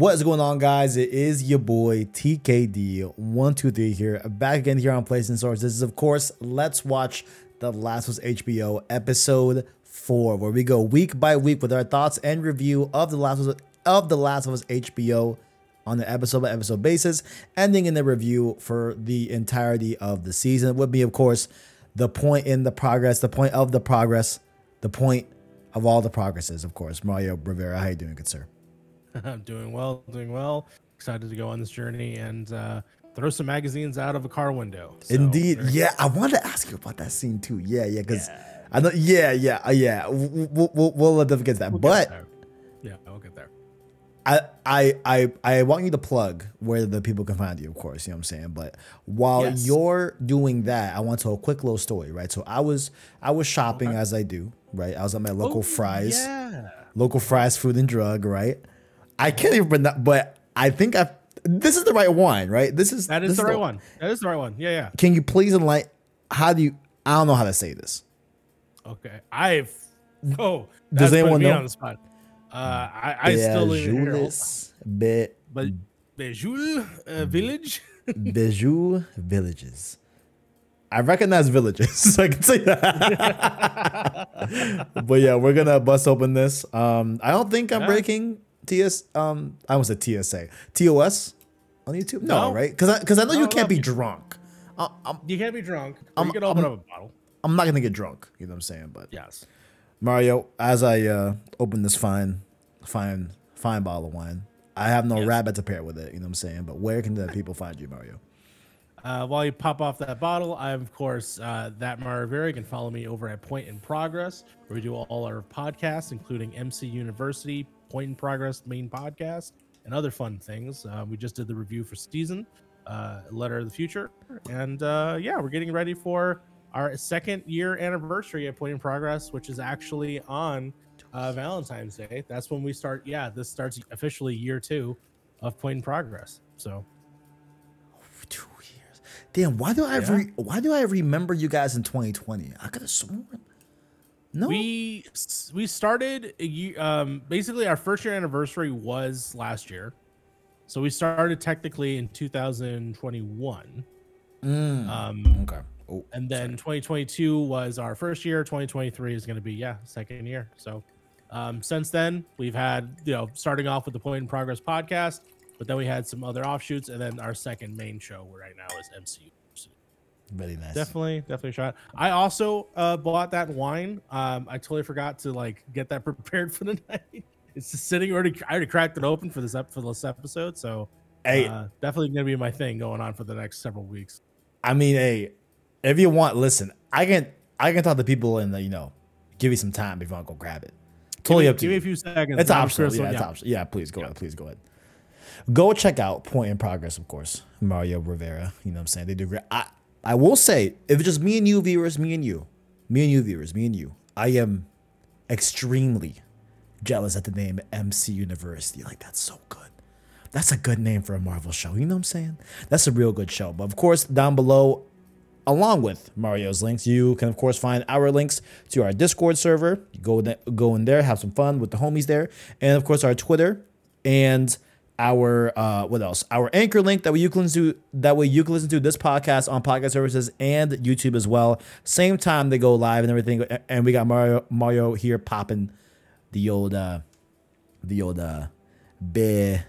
What is going on, guys? It is your boy TKD123 here, back again here on Plays and Stars. This is, of course, Let's Watch The Last of Us HBO episode 4, where we go week by week with our thoughts and review of The Last of Us HBO on an episode-by-episode basis, ending in the review for the entirety of the season. It would be, of course, the point of all the progresses, of course. Mario Rivera, how you doing, good sir? I'm doing well. Excited to go on this journey and throw some magazines out of a car window. So, indeed. Yeah, I wanted to ask you about that scene too. Yeah, because I know. Yeah. We'll get to that. We'll get there. I want you to plug where the people can find you, of course, you know what I'm saying? But while you're doing that, I want to tell a quick little story, right? So I was shopping as I do, right? I was at my local Fry's, local Fry's Food and Drug, right? I can't even, but I think this is the right one, right? That is the right one. Yeah. Can you please enlighten, I don't know how to say this. Okay. Does anyone know? On the spot. I still live in Beaujolais Village. Beaujolais Villages. I recognize villages, so I can say that. But yeah, we're gonna bust open this. I don't think I'm breaking I almost said TSA. TOS on YouTube? No, right? Because I know you can't be drunk. You can't be drunk. You can open up a bottle. I'm not gonna get drunk. You know what I'm saying? But yes. Mario, as I open this fine bottle of wine, I have no rabbit to pair with it, you know what I'm saying? But where can the people find you, Mario? While you pop off that bottle, I'm, of course, that Mario Rivera. You can follow me over at Point in Progress, where we do all our podcasts, including MC University, Point in Progress, main podcast, and other fun things. We just did the review for season, Letter of the Future, and we're getting ready for our second year anniversary at Point in Progress, which is actually on Valentine's Day. That's when we start. Yeah, this starts officially year 2 of Point in Progress. So, 2 years. Damn, why do I remember you guys in 2020? I could have sworn. No, we started. Basically, our first year anniversary was last year, so we started technically in 2021. Okay. And then 2022 was our first year. 2023 is going to be second year. So since then, we've had, starting off with the Point in Progress podcast, but then we had some other offshoots, and then our second main show right now is MC. Really nice. Definitely shot. I also bought that wine. I totally forgot to get that prepared for the night. It's just sitting already. I already cracked it open for this episode. So definitely going to be my thing going on for the next several weeks. I mean, if you want, listen, I can talk to people and give you some time if you want to go grab it. Totally up to you. Give me a few seconds. It's optional. It's optional. Yeah, please go ahead. Please go ahead. Go check out Point in Progress, of course. Mario Rivera. You know what I'm saying? They do great. I will say, if it's just me and you, I am extremely jealous at the name MC University. That's so good. That's a good name for a Marvel show. You know what I'm saying? That's a real good show. But of course, down below, along with Mario's links, you can, of course, find our links to our Discord server. You go in there, have some fun with the homies there. And, of course, our Twitter and our, what else? Our anchor link that way you can listen to this podcast on podcast services and YouTube as well. Same time they go live and everything. And we got Mario here popping the old Beaujolais Villages.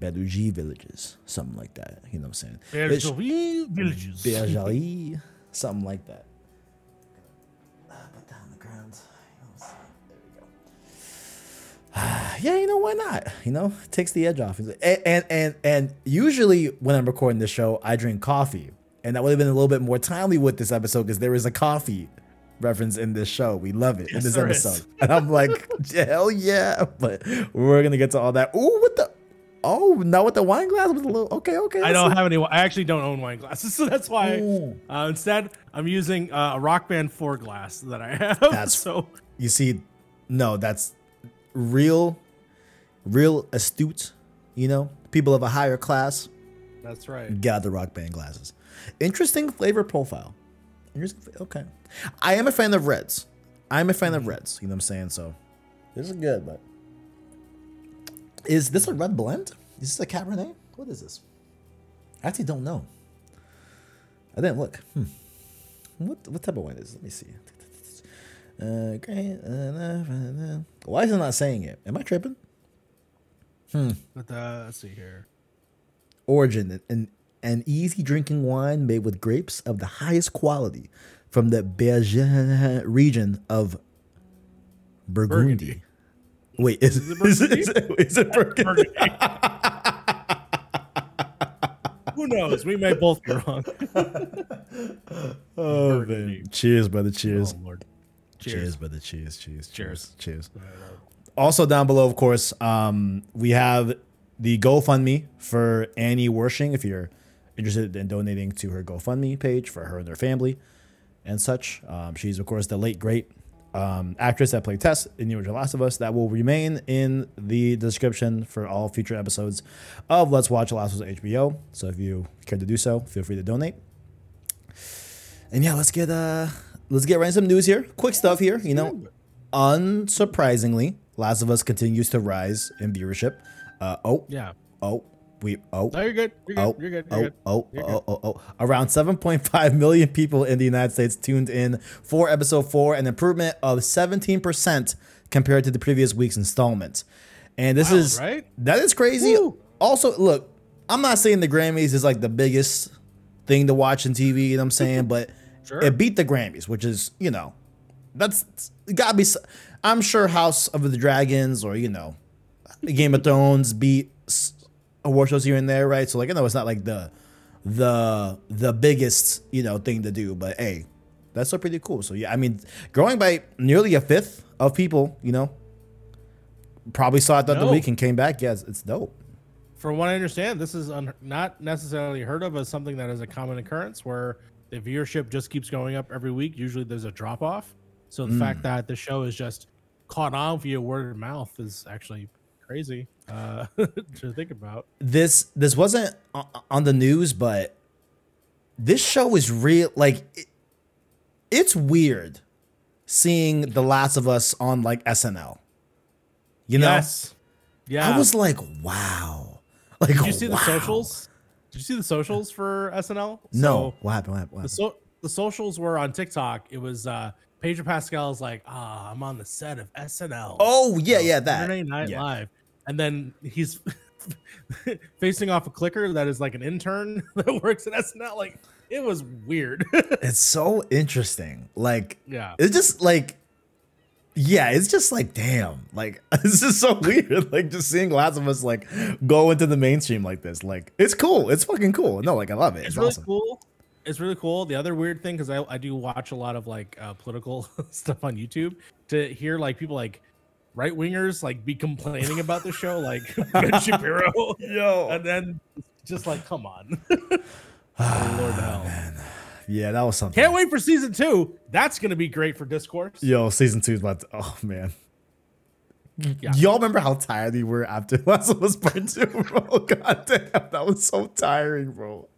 Beaujolais Villages, something like that. You know what I'm saying? Beaujolais Villages. Beaujolais, something like that. Put down the ground. There we go. Why not? It takes the edge off. And usually when I'm recording this show, I drink coffee. And that would have been a little bit more timely with this episode because there is a coffee reference in this show. We love it in this episode. Is. And I'm like, hell yeah. But we're going to get to all that. Ooh, what the? Oh, not with the wine glass. With a little, okay. I don't have any. I actually don't own wine glasses, so that's why. Instead, I'm using a Rock Band 4 glass that I have. That's so. You see, no, that's real astute. People of a higher class. That's right. Got the Rock Band glasses. Interesting flavor profile. Okay, I am a fan of reds. You know what I'm saying? So This is good, but is this a red blend? Is this a Cabernet? What is this? I actually don't know. I didn't look. What type of wine is this? Let me see. Why is it not saying it? Am I tripping? Let's see here. Origin, an easy drinking wine made with grapes of the highest quality from the Beaujolais region of Burgundy. Wait, is it Burgundy? Who knows? We may both be wrong. Oh, Burgundy. Man. Cheers, brother. Cheers. Oh, Lord. Cheers, brother. Cheers. Cheers. Cheers. Cheers. Also down below, of course, we have the GoFundMe for Annie Wershing, if you're interested in donating to her GoFundMe page for her and her family and such. She's, of course, the late, great actress that played Tess in the original Last of Us. That will remain in the description for all future episodes of Let's Watch Last of Us HBO. So if you care to do so, feel free to donate. And yeah, let's get right into some news here. Quick stuff here. You know, unsurprisingly, Last of Us continues to rise in viewership. Around 7.5 million people in the United States tuned in for episode 4, an improvement of 17% compared to the previous week's installment. And this is right? That is crazy. Woo. Also, look, I'm not saying the Grammys is like the biggest thing to watch on TV, you know what I'm saying? But sure. It beat the Grammys, which is, you know, that's gotta be, I'm sure House of the Dragons or, you know, Game of Thrones beat award shows here and there, right? So like, I know it's not like the biggest, you know, thing to do, but hey, that's still pretty cool. So yeah, I mean, growing by nearly a fifth of people, you know, probably saw it the week and came back. Yes, it's dope. From what I understand, this is not necessarily heard of as something that is a common occurrence where the viewership just keeps going up every week. Usually there's a drop off. So the fact that the show is just caught on via word of mouth is actually crazy to think about. This wasn't on the news, but this show is real. Like it's weird seeing The Last of Us on like SNL. You know? Yes. Yeah. I was like, wow. Like, did you see the socials? Did you see the socials for SNL? No. What happened? The socials were on TikTok. It was Pedro Pascal is like, I'm on the set of SNL. Oh yeah, that Saturday Night Live. And then he's facing off a clicker that is like an intern that works at SNL. Like, it was weird. It's so interesting. Like, yeah, it's just like, damn, like, this is so weird. Like, just seeing Last of Us like go into the mainstream like this. Like, it's cool. It's fucking cool. No, like, I love it. It's really awesome. Cool. It's really cool. The other weird thing, because I do watch a lot of like political stuff on YouTube, to hear like people like right wingers like be complaining about the show, like Ben Shapiro, yo, and then just like, come on, Lord hell, man. Yeah, that was something. Can't wait for season 2. That's gonna be great for discourse. Yo, season 2 is about to, oh man. Yeah. Y'all remember how tired we were after Last of Us part 2, bro? God damn, that was so tiring, bro.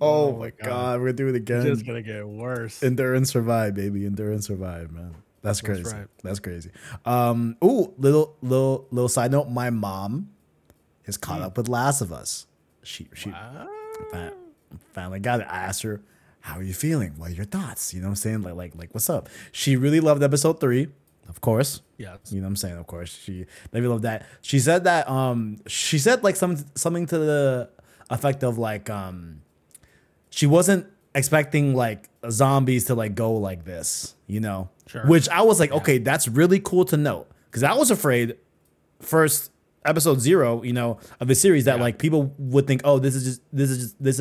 Oh my God, we're gonna do it again. It's just gonna get worse. Endure and survive, baby. Endure and survive, man. That's crazy. That's, right. That's crazy. Little side note. My mom is caught up with Last of Us. She finally got it. I asked her, "How are you feeling? What are your thoughts?" You know what I'm saying? Like what's up? She really loved episode 3. Of course. Yeah. You know what I'm saying? Of course. She maybe loved that. She said that she said like something to the effect of like she wasn't expecting like zombies to like go like this, you know? Sure. Which I was like, okay, that's really cool to know. Because I was afraid first episode 0, you know, of the series that like people would think, oh, this is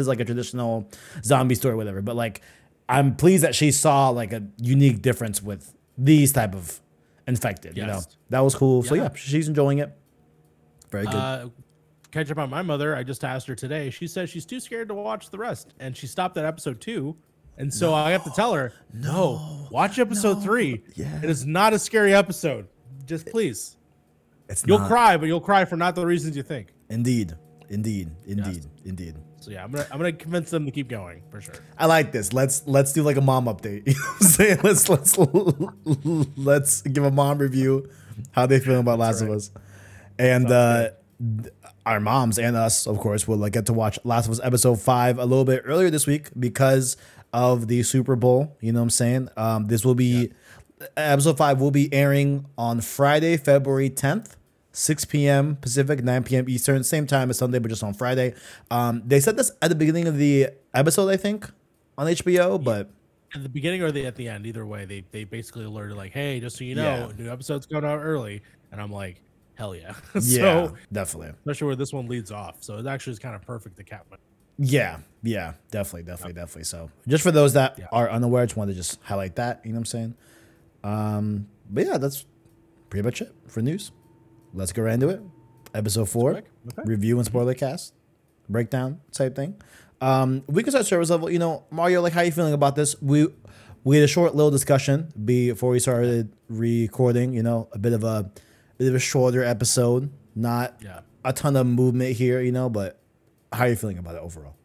like a traditional zombie story, or whatever. But like I'm pleased that she saw like a unique difference with these type of infected, you know, that was cool. Yeah. So yeah, she's enjoying it. Very good. Catch up on my mother. I just asked her today. She says she's too scared to watch the rest, and she stopped at episode 2. And so I have to tell her, no, watch episode 3. Yeah. It is not a scary episode. Just please. You'll cry, but you'll cry for not the reasons you think. Indeed. So yeah, I'm gonna convince them to keep going for sure. I like this. Let's do like a mom update. You know what I'm saying? Let's give a mom review how they feel about Last of Us. And our moms and us, of course, will get to watch Last of Us episode 5 a little bit earlier this week because of the Super Bowl. You know what I'm saying? This will be episode 5 will be airing on Friday, February 10th. 6 p.m. Pacific, 9 p.m. Eastern, same time as Sunday, but just on Friday. They said this at the beginning of the episode, I think, on HBO, but... At the beginning or at the end, either way, they basically alerted, like, hey, just so you know, new episode's going out early. And I'm like, hell yeah. So, definitely. Especially where this one leads off. So it actually is kind of perfect to cap it. Yeah, definitely. So just for those that are unaware, I just wanted to just highlight that, you know what I'm saying? But yeah, that's pretty much it for news. Let's get right into it. Episode 4, review and spoiler cast, breakdown type thing. We can start service level. You know, Mario, like, how are you feeling about this? We had a short little discussion before we started recording. You know, a bit of a shorter episode, not a ton of movement here. You know, but how are you feeling about it overall?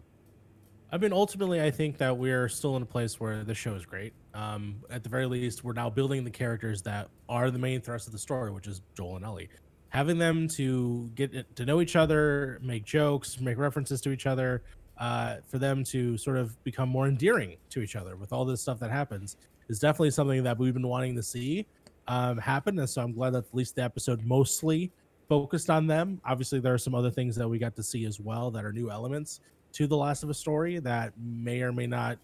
I mean, ultimately, I think that we're still in a place where the show is great. At the very least, we're now building the characters that are the main thrust of the story, which is Joel and Ellie. Having them to get to know each other, make jokes, make references to each other, for them to sort of become more endearing to each other with all this stuff that happens is definitely something that we've been wanting to see happen. And so I'm glad that at least the episode mostly focused on them. Obviously, there are some other things that we got to see as well that are new elements to The Last of Us story that may or may not.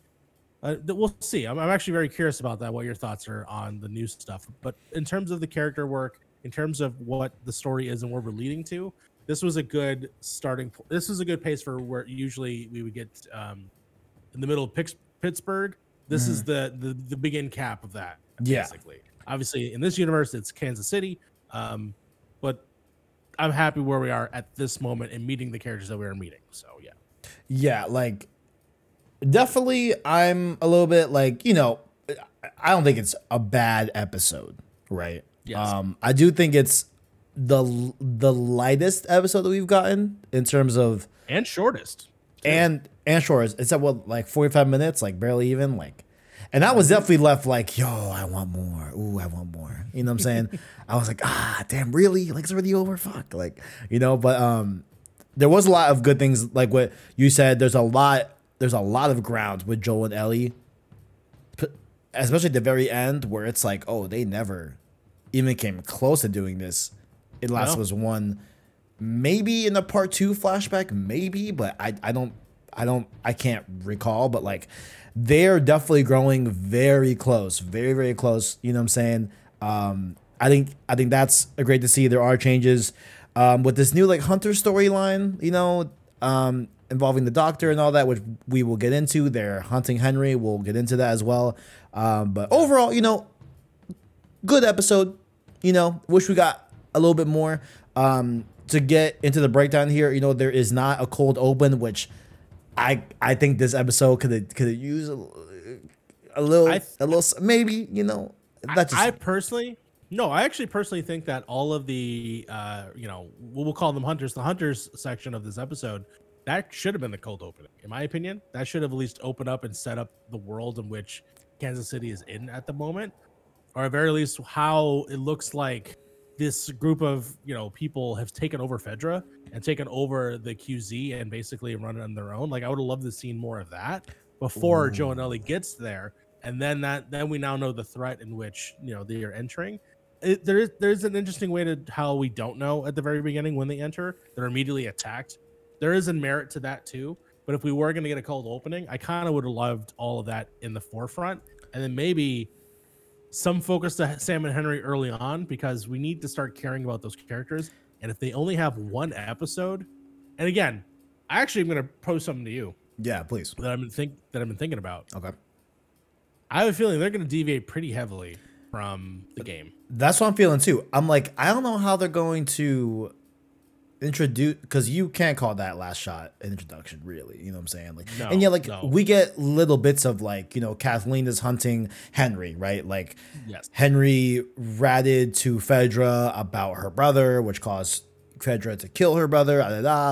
We'll see. I'm actually very curious about that, what your thoughts are on the new stuff. But in terms of the character work, in terms of what the story is and where we're leading to, this was a good starting point. This is a good pace for where usually we would get in the middle of Pittsburgh. This is the begin cap of that, basically. Obviously, in this universe, it's Kansas City. But I'm happy where we are at this moment and meeting the characters that we are meeting. So, yeah, like, definitely I'm a little bit like, you know, I don't think it's a bad episode, right? Yes. I do think it's the lightest episode that we've gotten in terms of and shortest too. and shortest. It's at what, like 45 minutes, like barely even, like, and I was definitely left like, yo, I want more. Ooh, I want more. You know what I'm saying? I was like, ah, damn, really? Like, it's already over. Fuck, like, you know. But there was a lot of good things, like what you said. There's a lot of ground with Joel and Ellie, especially at the very end where it's like, oh, they never even came close to doing this. It last was one, maybe in the part 2 flashback, maybe, but I can't recall. But like, they're definitely growing very close, very, very close. You know what I'm saying? I think that's great to see. There are changes with this new, like, Hunter storyline, you know, involving the doctor and all that, which we will get into. They're hunting Henry. We'll get into that as well. But overall, you know, good episode. You know, wish we got a little bit more. To get into the breakdown here, you know, there is not a cold open, which I think this episode could use a little maybe, you know. I actually personally think that all of the you know, we'll call them hunters, the hunters section of this episode, that should have been the cold opening, in my opinion. That should have at least opened up and set up the world in which Kansas City is in at the moment. Or at very least, how it looks like this group of, you know, people have taken over Fedra and taken over the QZ and basically run it on their own. Like, I would have loved to see more of that before Joe and Ellie gets there, and then we now know the threat in which, you know, they are entering. There's an interesting way to how we don't know at the very beginning when they enter. They're immediately attacked. There is a merit to that too. But if we were going to get a cold opening, I kind of would have loved all of that in the forefront, and then maybe some focus to Sam and Henry early on, because we need to start caring about those characters. And if they only have one episode, and again, I actually am going to pose something to you. Yeah, please. That I've been thinking about. Okay. I have a feeling they're going to deviate pretty heavily from the game. That's what I'm feeling too. I'm like, I don't know how they're going to introduce, because you can't call that last shot an introduction, really. You know what I'm saying? Like, no, and yeah, like, no. We get little bits of, like, you know, Kathleen is hunting Henry, right? Like, yes. Henry ratted to Fedra about her brother, which caused Fedra to kill her brother.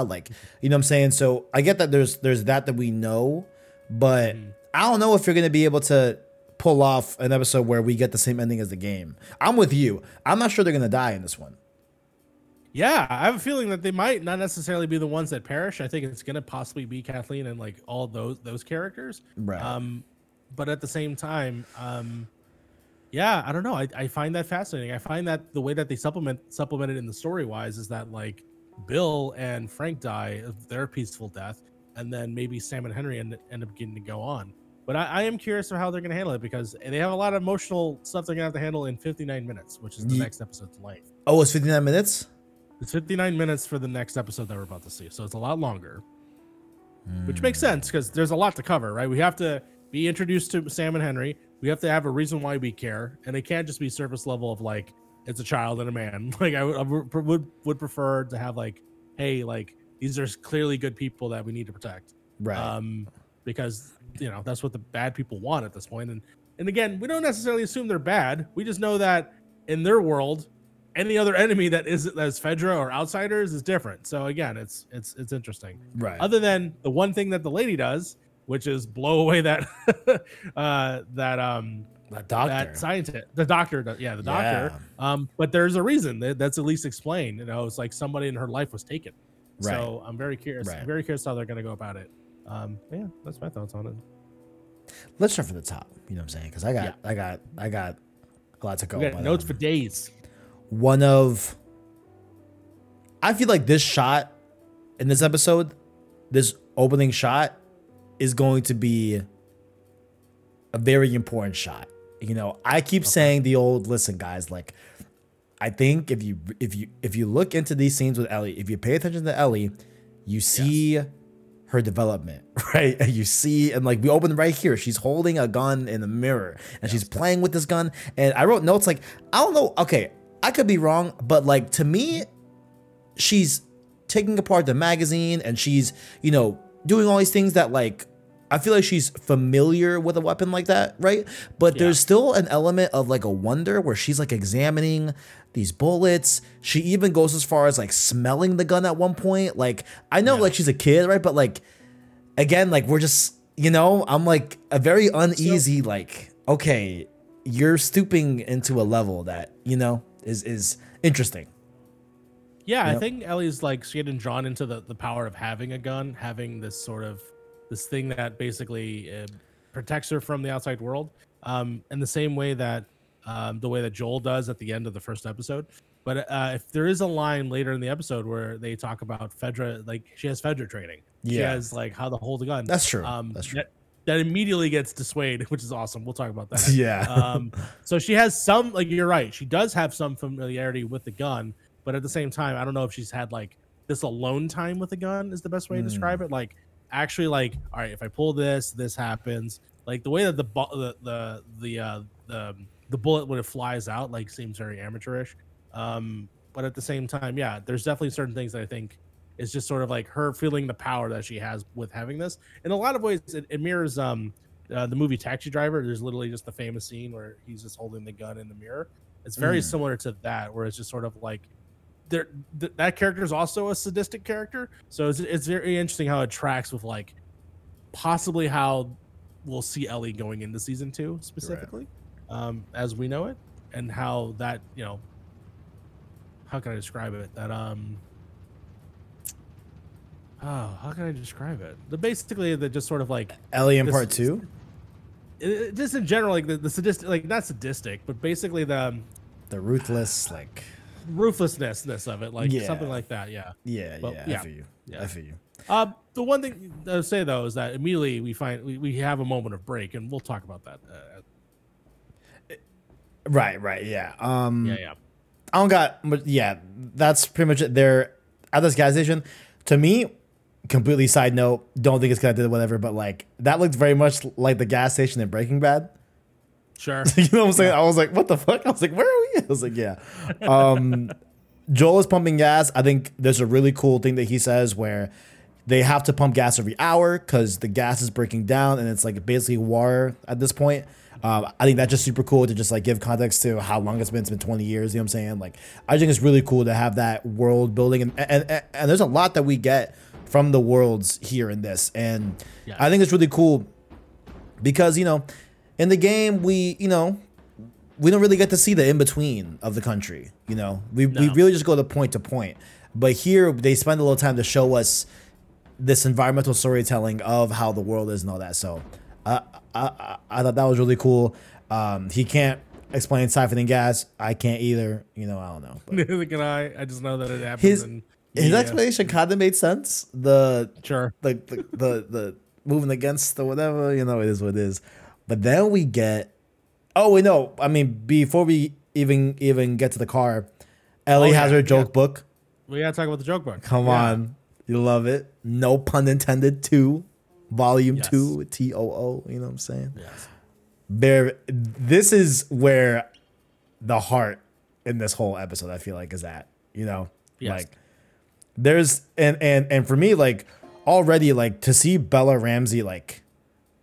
Like, you know what I'm saying? So I get that there's that we know, but I don't know if you're gonna be able to pull off an episode where we get the same ending as the game. I'm with you. I'm not sure they're going to die in this one. Yeah, I have a feeling that they might not necessarily be the ones that perish. I think it's going to possibly be Kathleen and like all those characters. Right. But at the same time, yeah, I don't know. I find that fascinating. I find that the way that they supplement it in the story wise is that like Bill and Frank die of their peaceful death, and then maybe Sam and Henry end up getting to go on. But I am curious of how they're going to handle it, because they have a lot of emotional stuff they're going to have to handle in 59 minutes, which is the next episode's length. Oh, it's 59 minutes? It's 59 minutes for the next episode that we're about to see. So it's a lot longer, which makes sense because there's a lot to cover, right? We have to be introduced to Sam and Henry. We have to have a reason why we care. And it can't just be surface level of like, it's a child and a man. Like I would prefer to have like, hey, like these are clearly good people that we need to protect. Right. Because, you know, that's what the bad people want at this point. And again, we don't necessarily assume they're bad. We just know that in their world, any other enemy that isn't as Fedra or outsiders is different. So again, it's interesting. Right. Other than the one thing that the lady does, which is blow away that that scientist, the doctor. Yeah, the doctor. Yeah. But there's a reason that's at least explained. You know, it's like somebody in her life was taken. Right. So I'm very curious. Right. I'm very curious how they're going to go about it. Yeah, that's my thoughts on it. Let's start from the top. You know what I'm saying? Because I got a lot to go. We got notes for days. I feel like this shot in this episode, this opening shot, is going to be a very important shot. You know, I keep saying the old, listen, guys, like I think if you look into these scenes with Ellie, if you pay attention to Ellie, you see her development, right? And you see, and like we opened right here, she's holding a gun in the mirror and she's playing with this gun. And I wrote notes like, I don't know. Okay. I could be wrong, but like to me, she's taking apart the magazine and she's, you know, doing all these things that like, I feel like she's familiar with a weapon like that, right? But there's still an element of like a wonder where she's like examining these bullets. She even goes as far as like smelling the gun at one point. Like I know like she's a kid, right? But like, again, like we're just, you know, I'm like a very uneasy, like, okay, you're stooping into a level that, you know, is interesting. Yeah, I think Ellie's like she getting drawn into the power of having a gun, having this sort of this thing that basically protects her from the outside world, in the same way that the way that Joel does at the end of the first episode. But if there is a line later in the episode where they talk about Fedra, like she has Fedra training, she has like how to hold a gun. That's true. That's true. That immediately gets dissuaded, which is awesome. We'll talk about that. Yeah. So she has some, like, you're right. She does have some familiarity with the gun, but at the same time, I don't know if she's had like this alone time with the gun is the best way to describe it. Like actually like, all right, if I pull this, this happens. Like the way that the bullet when it flies out, like seems very amateurish. But at the same time, yeah, there's definitely certain things that I think it's just sort of like her feeling the power that she has with having this. In a lot of ways, it mirrors the movie Taxi Driver. There's literally just the famous scene where he's just holding the gun in the mirror. It's very similar to that, where it's just sort of like that character is also a sadistic character. So it's very interesting how it tracks with like possibly how we'll see Ellie going into season 2 specifically, as we know it, and how that, you know, how can I describe it? That how can I describe it? The basically the just sort of like Ellie in part 2. Just in general, like the sadistic, like not sadistic, but basically the ruthless, like ruthlessness of it, like something like that. Yeah. Yeah. But, yeah. I feel you. The one thing I'll say though is that immediately we find we have a moment of break, and we'll talk about that. Right. Yeah. Yeah. I don't got. Yeah. That's pretty much it. They're at this gas station. To me, completely side note, don't think it's connected to whatever, but like that looked very much like the gas station in Breaking Bad. Sure. You know what I'm saying? I was like, what the fuck? I was like, where are we? I was like, yeah. Joel is pumping gas. I think there's a really cool thing that he says where they have to pump gas every hour because the gas is breaking down and it's like basically water at this point. I think that's just super cool to just like give context to how long it's been. It's been 20 years. You know what I'm saying? Like, I think it's really cool to have that world building and there's a lot that we get from the worlds here in this. And I think it's really cool because, you know, in the game, we don't really get to see the in-between of the country. We really just go to point. But here, they spend a little time to show us this environmental storytelling of how the world is and all that. So I thought that was really cool. He can't explain siphoning gas. I can't either. I don't know. Neither can I. I just know that it happens. His explanation kind of made sense. The moving against the whatever, it is what it is. But then we get... Oh, wait, no. I mean, before we even get to the car, Ellie has her joke book. We got to talk about the joke book. Come on. You love it. No pun intended, 2. Volume 2, TOO. You know what I'm saying? Yes. This is where the heart in this whole episode, I feel like, is at. Yes. There's... And for me, already, to see Bella Ramsey,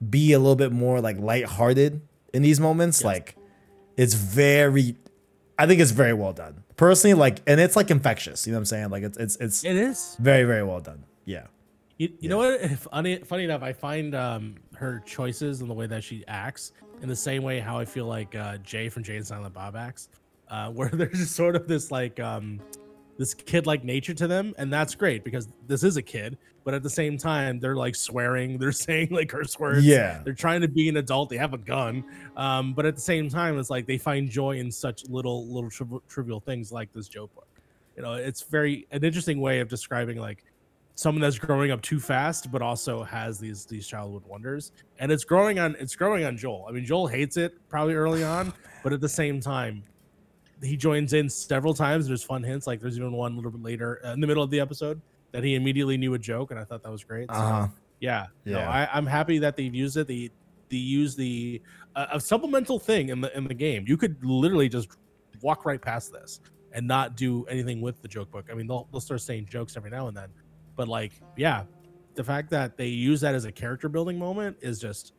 be a little bit more, lighthearted in these moments, yes. It's very... I think it's very well done. Personally, and it's, infectious. You know what I'm saying? It is. Very, very well done. Yeah. You know what? Funny enough, I find her choices and the way that she acts in the same way how I feel like Jay from Jay and Silent Bob acts, where there's just sort of this, this kid-like nature to them, and that's great because this is a kid, but at the same time they're swearing, they're saying curse words, they're trying to be an adult, they have a gun, but at the same time it's they find joy in such little trivial things like this joke book. It's very an interesting way of describing someone that's growing up too fast but also has these childhood wonders, and it's growing on Joel. I mean, Joel hates it probably early on, but at the same time he joins in several times. There's fun hints. There's even one a little bit later in the middle of the episode that he immediately knew a joke, and I thought that was great. Uh-huh. So, yeah. No, I'm happy that they've used it. They use the a supplemental thing in the game. You could literally just walk right past this and not do anything with the joke book. I mean, they'll start saying jokes every now and then, but the fact that they use that as a character building moment is just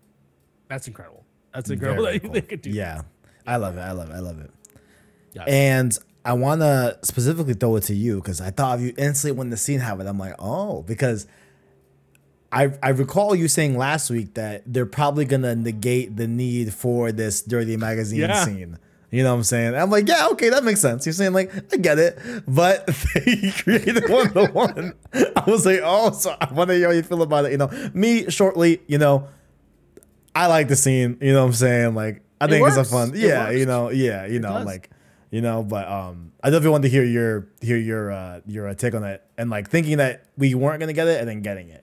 that's incredible. That's incredible that they could do. Yeah, I love it. Yes. And I want to specifically throw it to you because I thought of you instantly when the scene happened. I'm like, oh, because I recall you saying last week that they're probably going to negate the need for this Dirty Magazine scene. You know what I'm saying? I'm like, yeah, okay, that makes sense. You're saying I get it. But they created one-to-one. I was like, oh, so I wonder how you feel about it. Me, shortly, I like the scene. You know what I'm saying? I think it's a fun. Yeah, but I definitely wanted to hear your take on that and thinking that we weren't gonna get it and then getting it.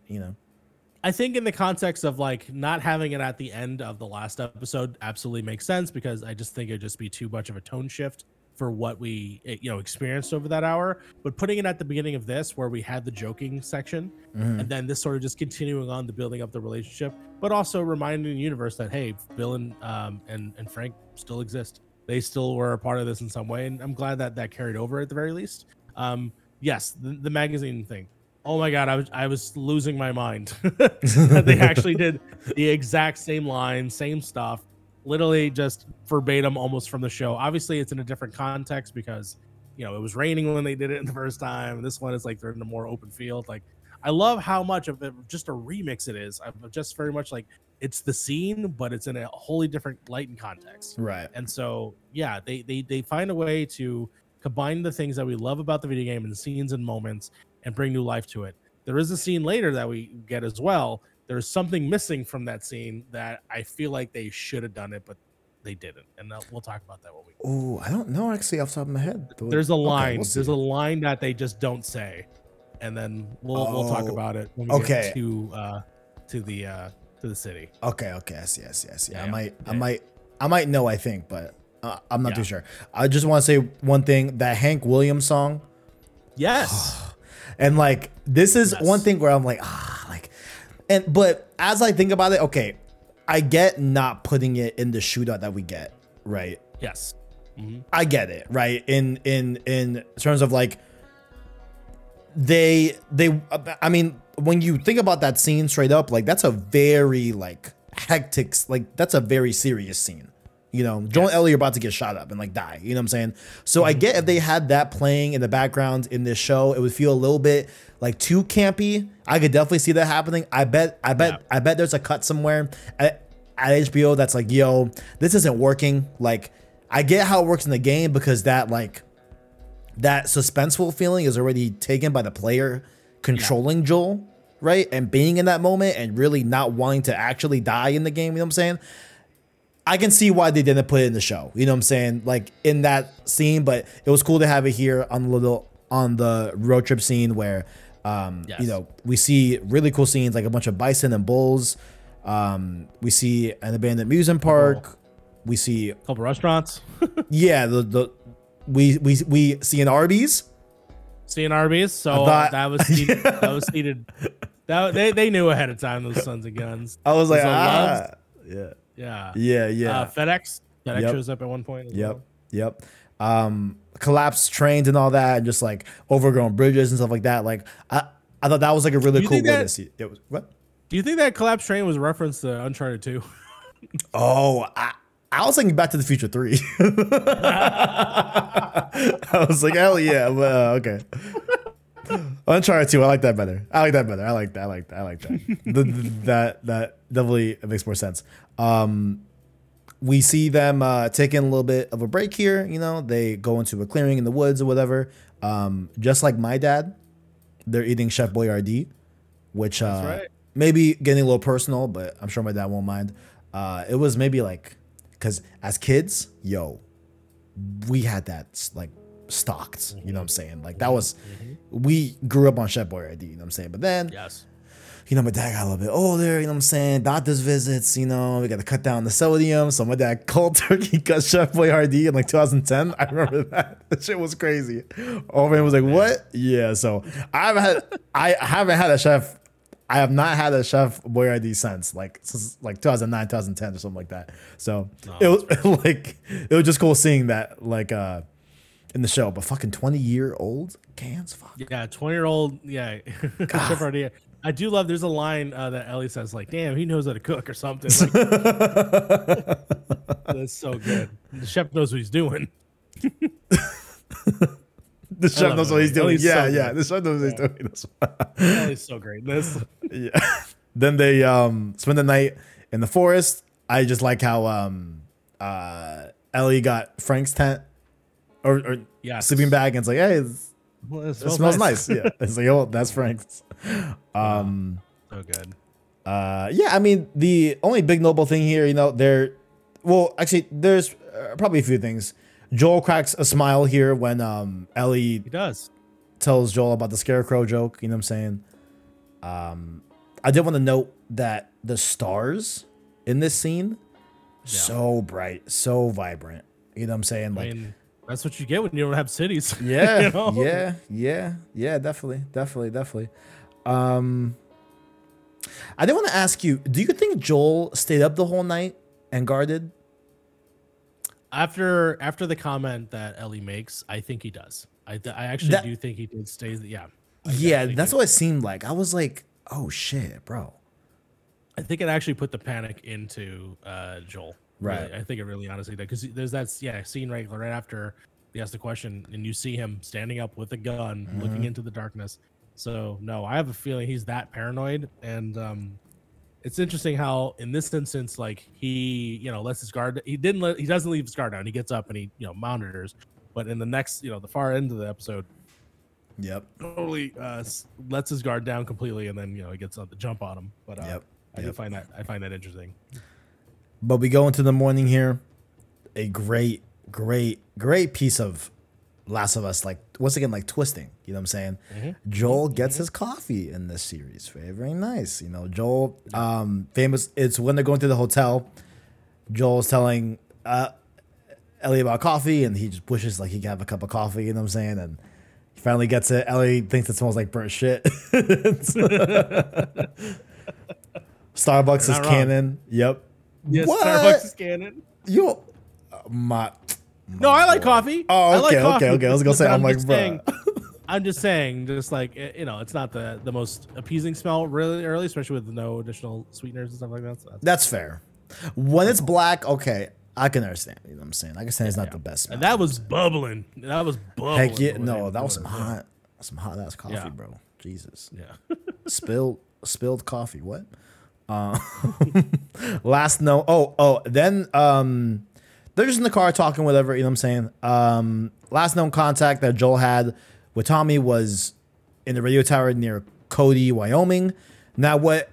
I think in the context of not having it at the end of the last episode absolutely makes sense because I just think it'd just be too much of a tone shift for what we experienced over that hour. But putting it at the beginning of this where we had the joking section and then this sort of just continuing on the building up the relationship, but also reminding the universe that hey, Bill and Frank still exist. They still were a part of this in some way, and I'm glad that that carried over at the very least. Yes, the magazine thing. Oh my God, I was losing my mind. They actually did the exact same line, same stuff, literally just verbatim, almost from the show. Obviously, it's in a different context because it was raining when they did it the first time, and this one is they're in a more open field. I love how much of it, just a remix it is. I'm just very much it's the scene, but it's in a wholly different light and context. Right. And so, yeah, they find a way to combine the things that we love about the video game and the scenes and moments and bring new life to it. There is a scene later that we get as well. There's something missing from that scene that I feel like they should have done it, but they didn't. And we'll talk about that when we go. Oh, I don't know actually off the top of my head. There's a line. Okay, there's a line that they just don't say. And then we'll talk about it when we get to the city. Okay, yes. Yeah. I might know, I think, but I'm not too sure. I just want to say one thing, that Hank Williams song. Yes. And this is one thing where I'm but as I think about it, okay, I get not putting it in the shootout that we get, right? Yes. Mm-hmm. I get it, right? In terms of I mean, when you think about that scene straight up, that's a very hectic, that's a very serious scene. Joel and Ellie are about to get shot up and die. You know what I'm saying? So I get if they had that playing in the background in this show, it would feel a little bit too campy. I could definitely see that happening. I bet there's a cut somewhere. I, at HBO that's like, yo, this isn't working. Like, I get how it works in the game because that, like, that suspenseful feeling is already taken by the player controlling Joel, right? And being in that moment and really not wanting to actually die in the game, you know what I'm saying? I can see why they didn't put it in the show, you know what I'm saying? Like, in that scene, but it was cool to have it here on the little, on the road trip scene where, you know, we see really cool scenes, like a bunch of bison and bulls. We see an abandoned amusement park. Cool. We see a couple restaurants. We see an Arby's. So that was seated, That they knew ahead of time, those sons of guns. I was like, FedEx shows up at one point. Yep. Collapsed trains and all that, and just like overgrown bridges and stuff like that. Like I thought that was like a really cool way to see it. Do you think that collapsed train was a reference to Uncharted 2? I was thinking Back to the Future 3. I was like, hell yeah. Okay. Uncharted 2. I like that better. I like that. That definitely makes more sense. We see them taking a little bit of a break here. You know, they go into a clearing in the woods or whatever. Just like my dad, they're eating Chef Boyardee, which maybe getting a little personal, but I'm sure my dad won't mind. It was maybe like, because as kids, we had that like stocked, you know what I'm saying? Like that was, we grew up on Chef Boyardee, you know what I'm saying? But then, you know, my dad got a little bit older, you know what I'm saying? Doctor's visits, you know, we got to cut down the sodium. So my dad cold turkey cut Chef Boyardee in like 2010. I remember that. That shit was crazy. Overman was like, what? Yeah. So I have not had a Chef Boyardee since since 2009, 2010 or something like that. So it was just cool seeing that like in the show. But fucking 20-year-old cans, fuck. Yeah, 20-year-old. Yeah, Chef Boyardee. I do love. There's a line that Ellie says, like, "Damn, he knows how to cook" or something. Like, that's so good. The chef knows what he's doing. The chef knows what he's doing. The chef knows what he's doing. That is so great. Then they spend the night in the forest. I just like how Ellie got Frank's tent or sleeping bag, and it's like, hey, it smells nice. Yeah, it's like, oh, that's Frank's. So good. I mean, the only big noble thing here, you know, there's probably a few things. Joel cracks a smile here when Ellie tells Joel about the scarecrow joke. You know what I'm saying? I did want to note that the stars in this scene, so bright, so vibrant. You know what I'm saying? Like, I mean, that's what you get when you don't have cities. Yeah, you know? Yeah, definitely. I did want to ask you, do you think Joel stayed up the whole night and guarded? After the comment that Ellie makes, I think he does. I do think he did stay. Yeah. That's what it seemed like. I was like, oh shit, bro. I think it actually put the panic into Joel. Right. Really. I think it really honestly did. Because there's that scene right after he asked the question and you see him standing up with a gun, looking into the darkness. So no, I have a feeling he's that paranoid. And it's interesting how in this instance, like he, you know, lets his guard. He doesn't leave his guard down. He gets up and he, you know, monitors. But in the next, you know, the far end of the episode, totally lets his guard down completely, and then, you know, he gets on the jump on him. But I find that interesting. But we go into the morning here, a great, great, great piece of Last of Us, like once again, like twisting, you know what I'm saying? Joel gets his coffee in this series. Very nice. You know, Joel, famous. It's when they're going to the hotel, Joel's telling Ellie about coffee, and he just wishes like he could have a cup of coffee, you know what I'm saying? And he finally gets it. Ellie thinks it smells like burnt shit. Starbucks is canon. Yep. Yes, what? Starbucks is canon. You, my. No, I like coffee. Oh, okay, I like coffee. Okay. I was gonna say, I'm like, bro. I'm just saying, just like, you know, it's not the most appeasing smell really early, especially with no additional sweeteners and stuff like that. So that's fair. When it's black, okay, I can understand. You know what I'm saying? I can understand it's not the best smell. And that was bubbling. Heck yeah! No, that was some hot ass coffee, bro. Jesus. Yeah. Spilled coffee. What? Then they're just in the car talking, whatever, you know what I'm saying? Last known contact that Joel had with Tommy was in the radio tower near Cody, Wyoming. Now, what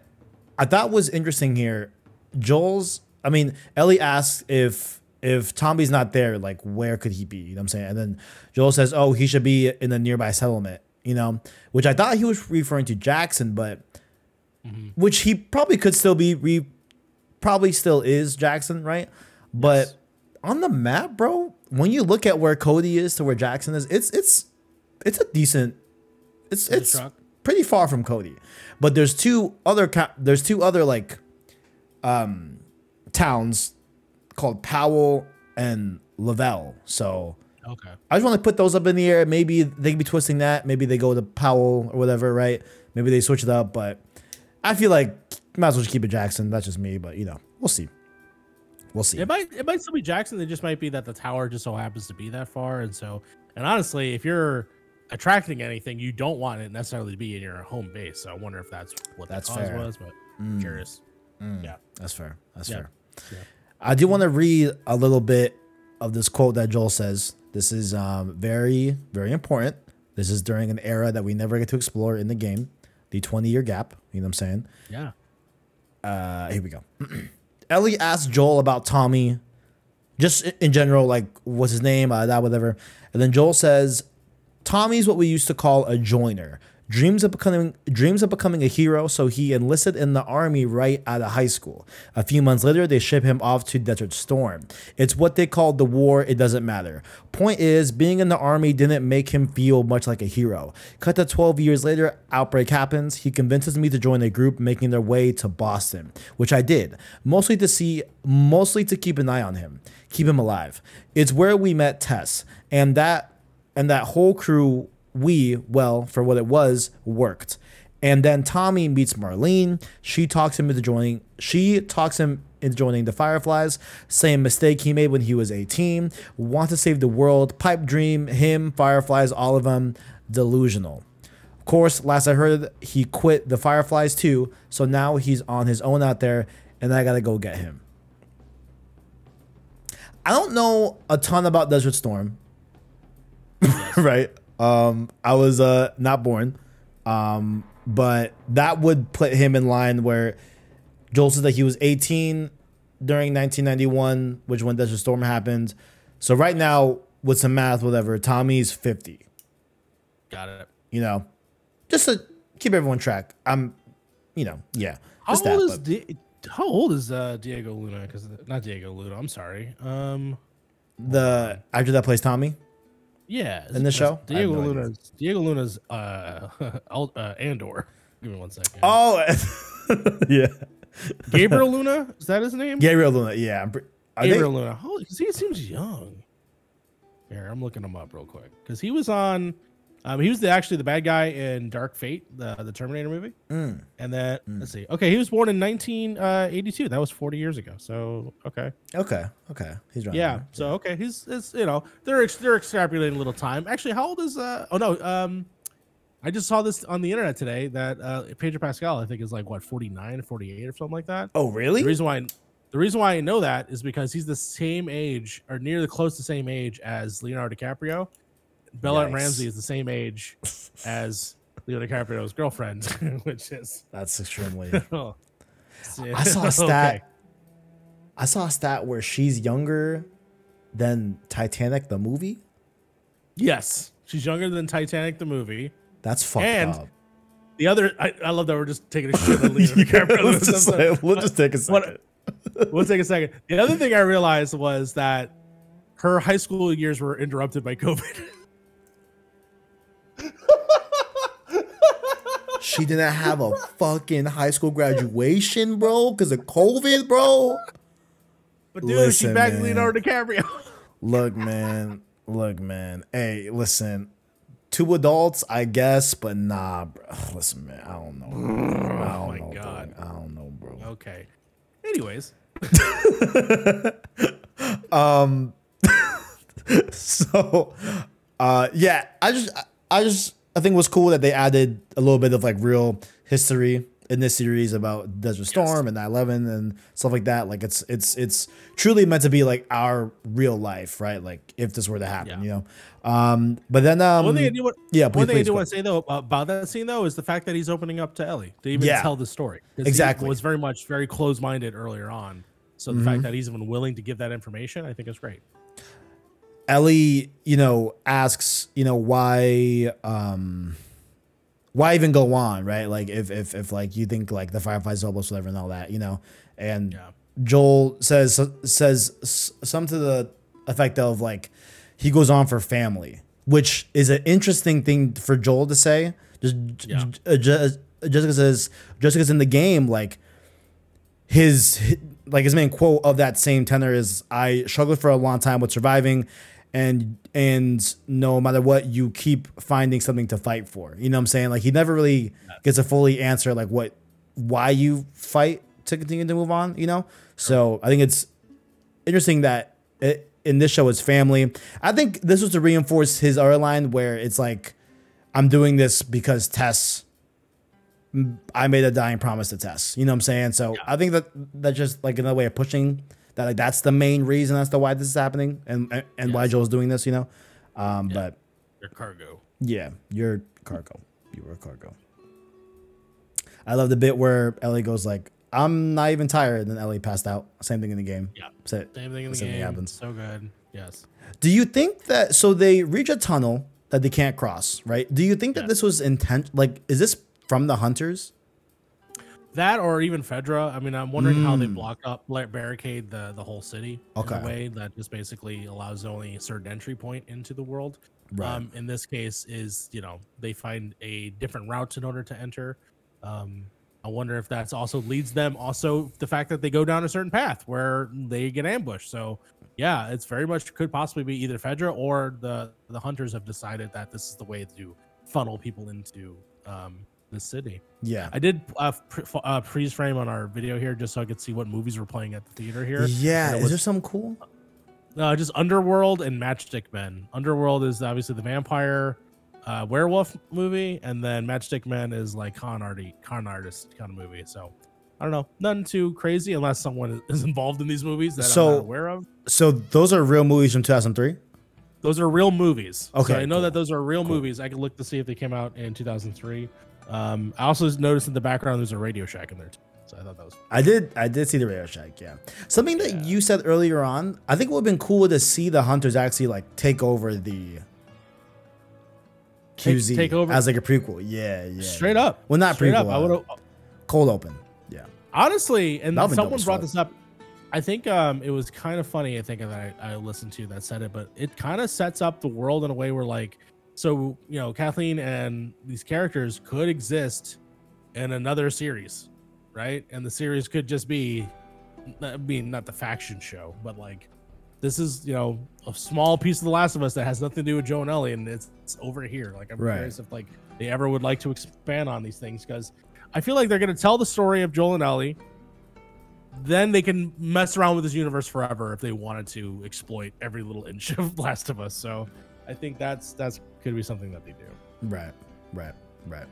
I thought was interesting here, Ellie asks if Tommy's not there, like, where could he be? You know what I'm saying? And then Joel says, oh, he should be in a nearby settlement, you know, which I thought he was referring to Jackson, but which he probably could still be, probably still is Jackson, right? But yes. On the map, bro, when you look at where Cody is to where Jackson is, it's pretty far from Cody. But there's two other like towns called Powell and Lavelle. So okay, I just want to put those up in the air. Maybe they could be twisting that. Maybe they go to Powell or whatever, right? Maybe they switch it up. But I feel like might as well just keep it Jackson. That's just me, but you know, we'll see. We'll see. It might still be Jackson. It just might be that the tower just so happens to be that far. And honestly, if you're attracting anything, you don't want it necessarily to be in your home base. So I wonder if that's what that cause was, but I'm curious. Yeah, that's fair. That's fair. I do want to read a little bit of this quote that Joel says. This is very, very important. This is during an era that we never get to explore in the game, the 20-year gap. You know what I'm saying? Yeah. Here we go. Ellie asked Joel about Tommy, just in general, like, what's his name, whatever. And then Joel says, Tommy's what we used to call a joiner. Dreams of becoming a hero, so he enlisted in the army right out of high school. A few months later, they ship him off to Desert Storm. It's what they called the war. It doesn't matter. Point is, being in the army didn't make him feel much like a hero. Cut to 12 years later, outbreak happens. He convinces me to join a group making their way to Boston, which I did, mostly to keep an eye on him, keep him alive. It's where we met Tess, and that whole crew. For what it was, worked. And then Tommy meets Marlene. She talks him into joining the Fireflies. Same mistake he made when he was 18. Want to save the world. Pipe dream. Him, Fireflies, all of them. Delusional. Of course, last I heard, he quit the Fireflies too. So now he's on his own out there. And I got to go get him. I don't know a ton about Desert Storm. Right? I was not born, but that would put him in line where Joel said that he was 18 during 1991, which when Desert Storm happened. So right now, with some math, whatever, Tommy's 50. Got it. You know, just to keep everyone track. How old is Diego Luna? Because not Diego Luna. I'm sorry. The actor that plays Tommy. Yeah, in the show, Diego Luna's Andor. Give me one second. Oh, yeah, Gabriel Luna, is that his name? Gabriel Luna, yeah. Luna, holy, he seems young. Here, I'm looking him up real quick because he was on. He was actually the bad guy in Dark Fate, the Terminator movie. And then let's see. Okay, he was born in 1982. That was 40 years ago. So okay. He's right. Yeah. So okay, it's they're extrapolating a little time. Actually, how old is? I just saw this on the internet today that Pedro Pascal I think is like what 49, 48 or something like that. Oh really? The reason why I know that is because he's the same age or near the close to same age as Leonardo DiCaprio. Bella Ramsey is the same age as Leo DiCaprio's girlfriend, which is that's extremely. I saw a stat. Okay. I saw a stat where she's younger than Titanic the movie. Yes, she's younger than Titanic the movie. That's fucked up. The other, I love that we're just taking a shit on Leo DiCaprio. We'll just take a second. We'll take a second. The other thing I realized was that her high school years were interrupted by COVID. She didn't have a fucking high school graduation, bro, because of COVID, bro. But dude, she bagged Leonardo DiCaprio. Look, man. Hey, listen. Two adults, I guess, but nah, bro. Listen, man, I don't know. God. I don't know, bro. Okay. Anyways. So, I think it was cool that they added a little bit of like real history in this series about Desert Storm and 9/11 and stuff like that. Like it's truly meant to be like our real life, right? Like if this were to happen, you know. But then one thing I do want to say though about that scene though is the fact that he's opening up to Ellie to even tell the story. Exactly, he was very much very close-minded earlier on. So the fact that he's even willing to give that information, I think is great. Ellie, you know, asks, you know, why even go on, right? Like if like you think like the Fireflies helpless, whatever, and all that, you know. And Joel says something to the effect of like he goes on for family, which is an interesting thing for Joel to say. Jessica says Jessica's in the game, like his main quote of that same tenor is, I struggled for a long time with surviving, and no matter what, you keep finding something to fight for. You know what I'm saying? Like he never really gets a fully answer like why you fight to continue to move on, you know? So I think it's interesting that in this show it's family. I think this was to reinforce his other line where it's like, I'm doing this because Tess, I made a dying promise to Tess. You know what I'm saying? So I think that's just like another way of pushing that. Like that's the main reason as to why this is happening and why Joel's doing this, you know? But your cargo. Yeah. Your cargo. You were a cargo. I love the bit where Ellie goes like, I'm not even tired. And then Ellie passed out. Same thing in the game. Yeah. Same thing in the game. Happens. So good. Yes. Do you think that, so they reach a tunnel that they can't cross, right? Do you think that this was intent? Like, is this from the hunters, that or even Fedra? I mean, I'm wondering how they block up, like barricade the whole city in a way that just basically allows only a certain entry point into the world. Right. In this case, is you know they find a different route in order to enter. I wonder if that's also leads them. Also, the fact that they go down a certain path where they get ambushed. So yeah, it's very much could possibly be either Fedra or the hunters have decided that this is the way to funnel people into. The city. Yeah, I did freeze frame on our video here just so I could see what movies were playing at the theater here. Yeah, is there some cool? No, just Underworld and Matchstick Men. Underworld is obviously the vampire werewolf movie, and then Matchstick Men is like con artist kind of movie. So I don't know, nothing too crazy unless someone is involved in these movies that I'm not aware of. So those are real movies from 2003. Those are real movies. Okay, so I know that those are real movies. I can look to see if they came out in 2003. I also noticed in the background there's a Radio Shack in there too, so I thought that was cool. I did see the Radio Shack, something that you said earlier on. I think it would have been cool to see the hunters actually like take over the QZ take over as like a prequel. Straight up. Well, not straight prequel. I would have cold open. Yeah. Honestly, and someone brought this up. I think it was kind of funny. I think that I listened to that said it, but it kind of sets up the world in a way where like. So, you know, Kathleen and these characters could exist in another series, right? And the series could just be, I mean, not the faction show, but like, this is, you know, a small piece of The Last of Us that has nothing to do with Joe and Ellie, and it's over here. Like, I'm curious if like they ever would like to expand on these things, because I feel like they're going to tell the story of Joel and Ellie. Then they can mess around with this universe forever if they wanted to exploit every little inch of Last of Us. So I think that's could be something that they do. Right. Yeah.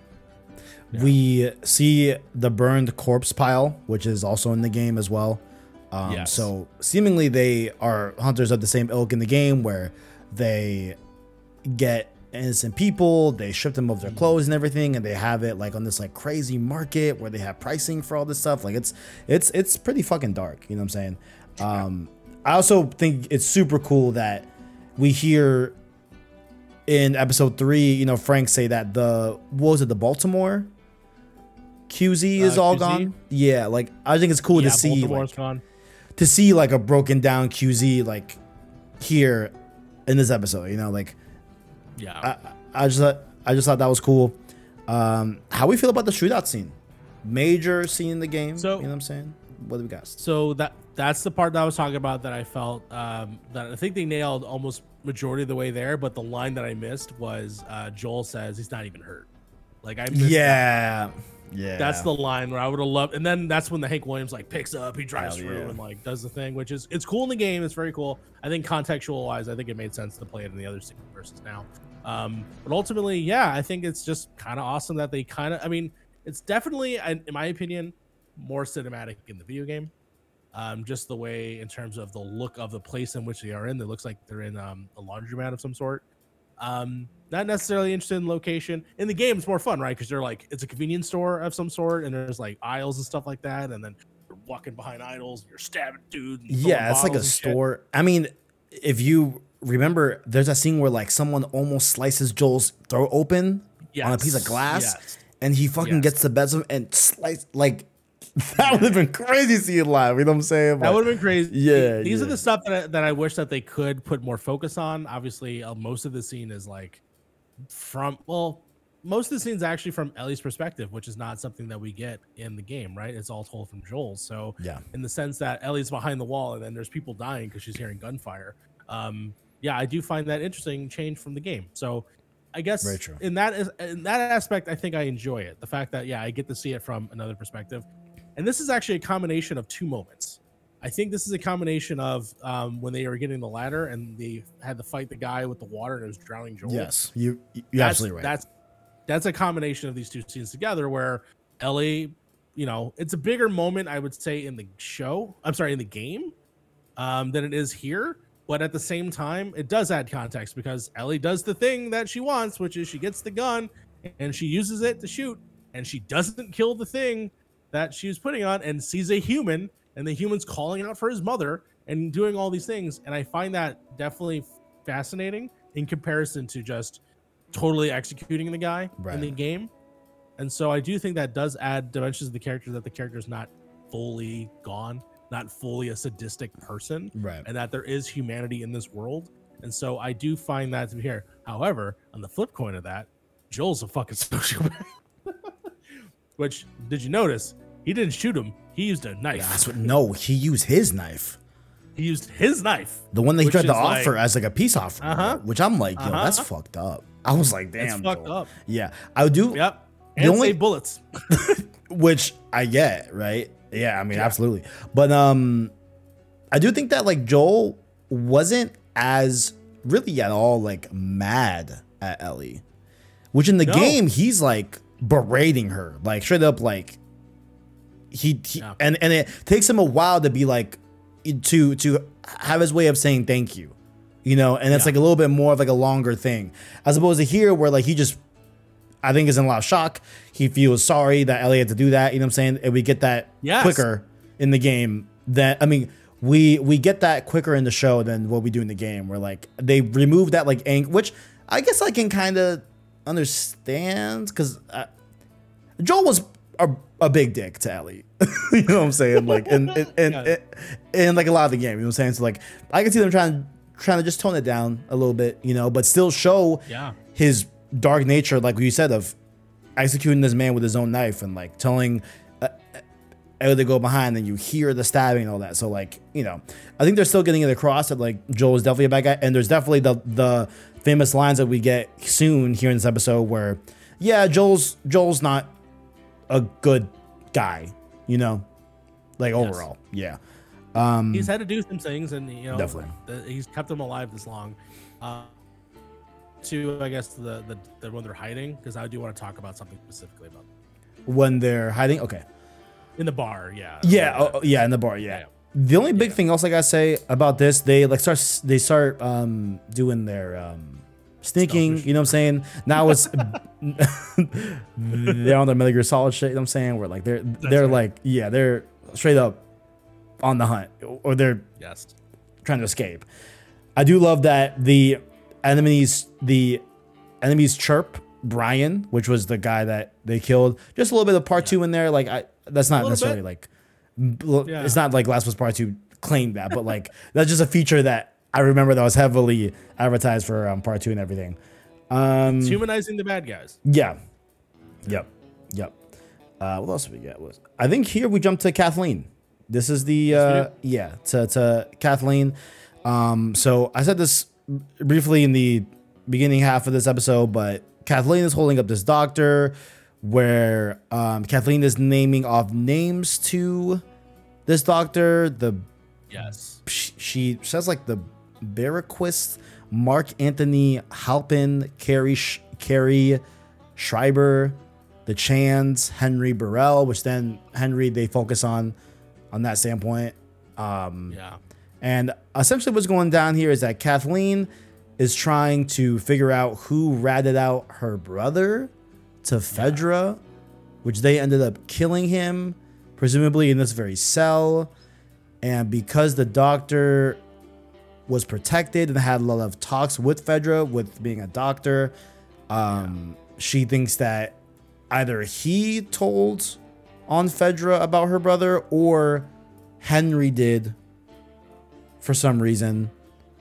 We see the burned corpse pile, which is also in the game as well. So seemingly they are hunters of the same ilk in the game, where they get innocent people, they strip them of their clothes and everything, and they have it like on this like crazy market where they have pricing for all this stuff. Like it's pretty fucking dark. You know what I'm saying? I also think it's super cool that we hear in episode 3, you know, Frank say that the Baltimore QZ is all gone. Yeah, like I think it's cool to see like a broken down QZ like here in this episode. You know, like I just thought that was cool. How we feel about the shootout scene? Major scene in the game. So, you know what I'm saying? What do we got? So that's the part that I was talking about that I felt that I think they nailed almost majority of the way there, but the line that I missed was Joel says he's not even hurt. Like I missed that. That's the line where I would have loved, and then that's when the Hank Williams like picks up, he drives through and like does the thing, which is it's cool in the game, it's very cool. I think contextual wise, I think it made sense to play it in the other scene versus now. But ultimately, I think it's just kind of awesome that they kind of, I mean, It's definitely, in my opinion, more cinematic in the video game. Just the way, in terms of the look of the place in which they are in, it looks like they're in a laundromat of some sort. Not necessarily interested in location. In the game, it's more fun, right? Because they're like, it's a convenience store of some sort, and there's like aisles and stuff like that, and then you're walking behind aisles, and you're stabbing dudes. Yeah, it's like a store. Shit. I mean, if you remember, there's a scene where like someone almost slices Joel's throat open on a piece of glass, and he fucking gets the best of him and slice like. That would have been crazy to see it live. You know what I'm saying? That would have been crazy. Yeah. These are the stuff that I wish that they could put more focus on. Obviously, most of the scene is like most of the scene's actually from Ellie's perspective, which is not something that we get in the game, right? It's all told from Joel's. So in the sense that Ellie's behind the wall and then there's people dying because she's hearing gunfire. I do find that interesting change from the game. So I guess in that aspect, I think I enjoy it. The fact that, I get to see it from another perspective. And this is actually a combination of two moments. I think this is a combination of when they were getting the ladder and they had to fight the guy with the water and it was drowning Joel. Yes, you're absolutely right. That's a combination of these two scenes together where Ellie, it's a bigger moment, I would say, in the game than it is here. But at the same time, it does add context because Ellie does the thing that she wants, which is she gets the gun and she uses it to shoot and she doesn't kill the thing that she was putting on and sees a human and the human's calling out for his mother and doing all these things. And I find that definitely fascinating in comparison to just totally executing the guy in the game. And so I do think that does add dimensions to the character, that the character's not fully gone, not fully a sadistic person, and that there is humanity in this world. And so I do find that to be here. However, on the flip coin of that, Joel's a fucking sociopath. Which, did you notice? He didn't shoot him. He used a knife. Yeah, he used his knife. The one that he tried to offer as like a peace offering. Uh-huh. Which I'm like, yo, that's fucked up. I was like, damn. It's fucked up. Yeah. I do. Yep. And save bullets. Which I get, right? Yeah, I mean, absolutely. But I do think that like Joel wasn't as really at all like mad at Ellie. Which in the game, he's like berating her, like straight up, like he and it takes him a while to be like to have his way of saying thank you, and it's like a little bit more of like a longer thing as opposed to here where like he just, I think, is in a lot of shock. He feels sorry that Ellie had to do that, you know what I'm saying? And we get that quicker in the game than, I mean, we get that quicker in the show than what we do in the game, where like they remove that like anger, which I guess I can kind of understand, because Joel was a big dick to Ellie. You know what I'm saying? Like and like a lot of the game, you know what I'm saying? So like I can see them trying to just tone it down a little bit, but still show his dark nature, like you said, of executing this man with his own knife and like telling Ellie to go behind, and you hear the stabbing and all that. So like, I think they're still getting it across that like Joel is definitely a bad guy, and there's definitely the famous lines that we get soon here in this episode where, Joel's not a good guy, like overall. Yes. Yeah. He's had to do some things, and, definitely. He's kept them alive this long. To, I guess, the when they're hiding, because I do want to talk about something specifically about them. When they're hiding? Okay. In the bar, yeah. Yeah. Like in the bar, yeah. The only big thing else I gotta say about this, they like start doing their sneaking, you know what I'm saying? Now it's they're on their Metal Gear Solid shit, you know what I'm saying? Where like they're like they're straight up on the hunt, or they're trying to escape. I do love that the enemies chirp Brian, which was the guy that they killed. Just a little bit of part two in there, like that's not necessarily like. Yeah. It's not like Last of Us Part Two claimed that, but like that's just a feature that I remember that was heavily advertised for Part Two and everything. It's humanizing the bad guys. Yeah. Yep. What else did we get? I think here we jump to Kathleen. This is the to Kathleen. So I said this briefly in the beginning half of this episode, but Kathleen is holding up this doctor, where Kathleen is naming off names to this doctor. She says like the Barraquist, Mark Anthony Halpin, Carrie Schreiber, the Chans, Henry, Burrell, which then Henry, they focus on that standpoint. Yeah. And essentially what's going down here is that Kathleen is trying to figure out who ratted out her brother to Fedra, which they ended up killing him, presumably in this very cell. And because the doctor was protected and had a lot of talks with Fedra, with being a doctor, she thinks that either he told on Fedra about her brother or Henry did for some reason,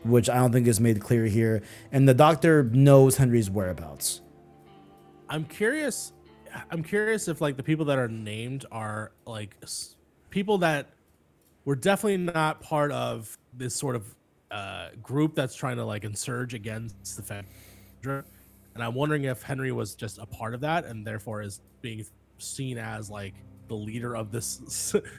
which I don't think is made clear here. And the doctor knows Henry's whereabouts. I'm curious if like the people that are named are like people that were definitely not part of this sort of group that's trying to like insurge against the Fedra. And I'm wondering if Henry was just a part of that and therefore is being seen as like the leader of this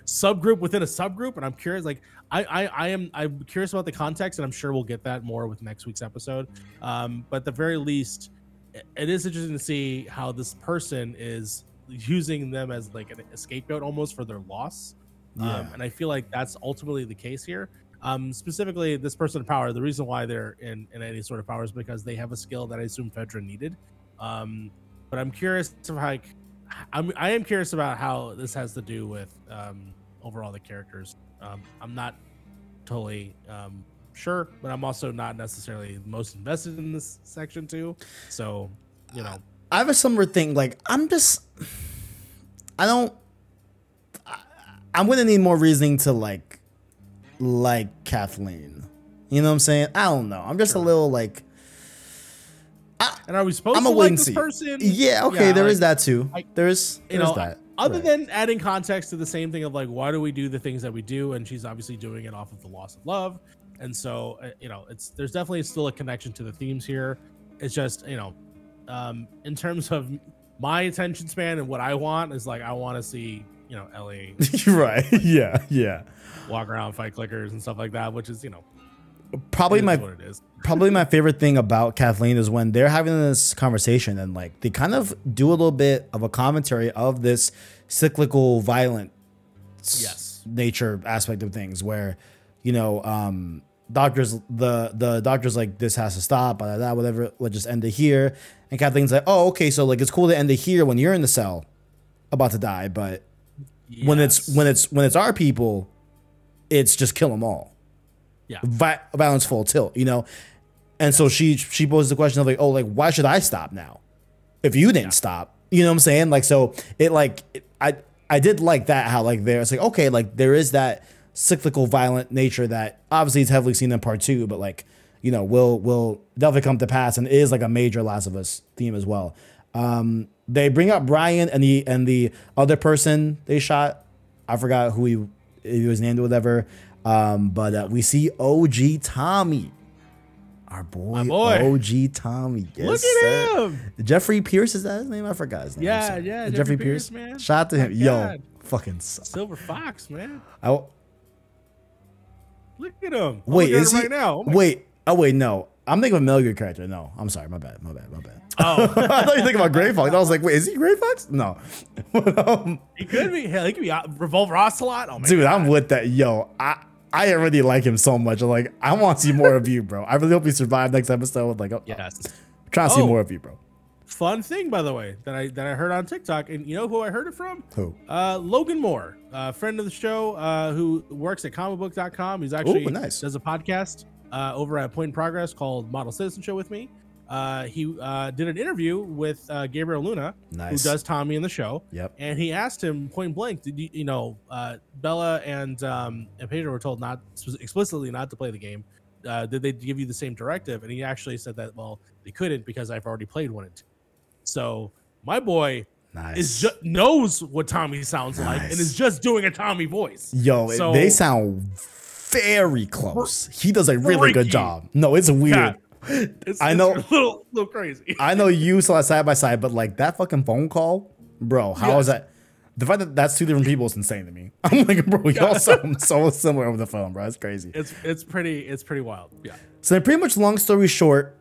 subgroup within a subgroup. And I'm curious, like I'm curious about the context, and I'm sure we'll get that more with next week's episode. But at the very least, it is interesting to see how this person is using them as like a scapegoat almost for their loss. Yeah. And I feel like that's ultimately the case here. Specifically, this person in power, the reason why they're in any sort of power is because they have a skill that I assume Fedra needed. But I'm curious to like, I am curious about how this has to do with overall the characters. I'm not totally sure, but I'm also not necessarily most invested in this section too. So, you know, I have a similar thing. Like, I'm going to need more reasoning to like Kathleen, you know what I'm saying? I don't know. I'm just a little like, and are we supposed to like this person? Yeah. Okay. Yeah, there is that too. There is that. Other than adding context to the same thing of like, why do we do the things that we do? And she's obviously doing it off of the loss of love. And so, you know, there's definitely still a connection to the themes here. It's just, you know, in terms of my attention span and what I want is like, I want to see, you know, Ellie. Right. Like, yeah. Yeah. Walk around, fight clickers and stuff like that, which is, you know, probably my favorite thing about Kathleen is when they're having this conversation and like they kind of do a little bit of a commentary of this cyclical violent nature aspect of things where, you know, doctors, the doctor's like, this has to stop, blah, blah, blah, whatever, let's just end it here. And Kathleen's like, oh, okay. So like, it's cool to end it here when you're in the cell about to die. But when it's our people, it's just kill them all. Yeah. Violence full tilt, you know? And so she poses the question of like, oh, like, why should I stop now if you didn't stop? You know what I'm saying? Like, so it like, I did like that, how like there, it's like, okay, like there is that cyclical violent nature that obviously is heavily seen in part two, but like, you know, will definitely come to pass and is like a major Last of Us theme as well. They bring up Brian and the other person they shot. I forgot who he was named or whatever. But we see OG Tommy, our boy. OG Tommy. Yes, look at him. Jeffrey Pierce, is that his name? I forgot his name. Yeah. Jeffrey Pierce, man. Shout out to him. Yo, fucking Silver Fox, man. Look at him. Wait, is he right now? No. I'm thinking of a Mel character. No, I'm sorry. My bad. Oh, I thought you were thinking about Gray Fox. I was like, wait, is he Gray Fox? No. He could be. Hell, he could be Revolver Ocelot. Oh, dude, God. I'm with that. Yo, I already like him so much. I'm like, I want to see more of you, bro. I really hope you survive next episode. With like, I'm trying to see more of you, bro. Fun thing, by the way, that I heard on TikTok, and you know who I heard it from? Who? Logan Moore, a friend of the show, who works at comicbook.com. He's actually does a podcast over at Point in Progress called Model Citizen Show with me. He did an interview with Gabriel Luna, who does Tommy in the show. Yep. And he asked him point blank, did you know Bella and Pedro were told explicitly not to play the game? Did they give you the same directive? And he actually said that, well, they couldn't because I've already played 1 and 2. So my boy knows what Tommy sounds like and is just doing a Tommy voice. Yo, so, they sound very close. He does a really good job. No, it's weird. God. I know a little crazy. I know you saw it side by side, but like that fucking phone call, bro. How is that? The fact that that's two different people is insane to me. I'm like, bro, y'all sound so similar over the phone, bro. It's crazy. It's pretty wild. Yeah. So then pretty much long story short,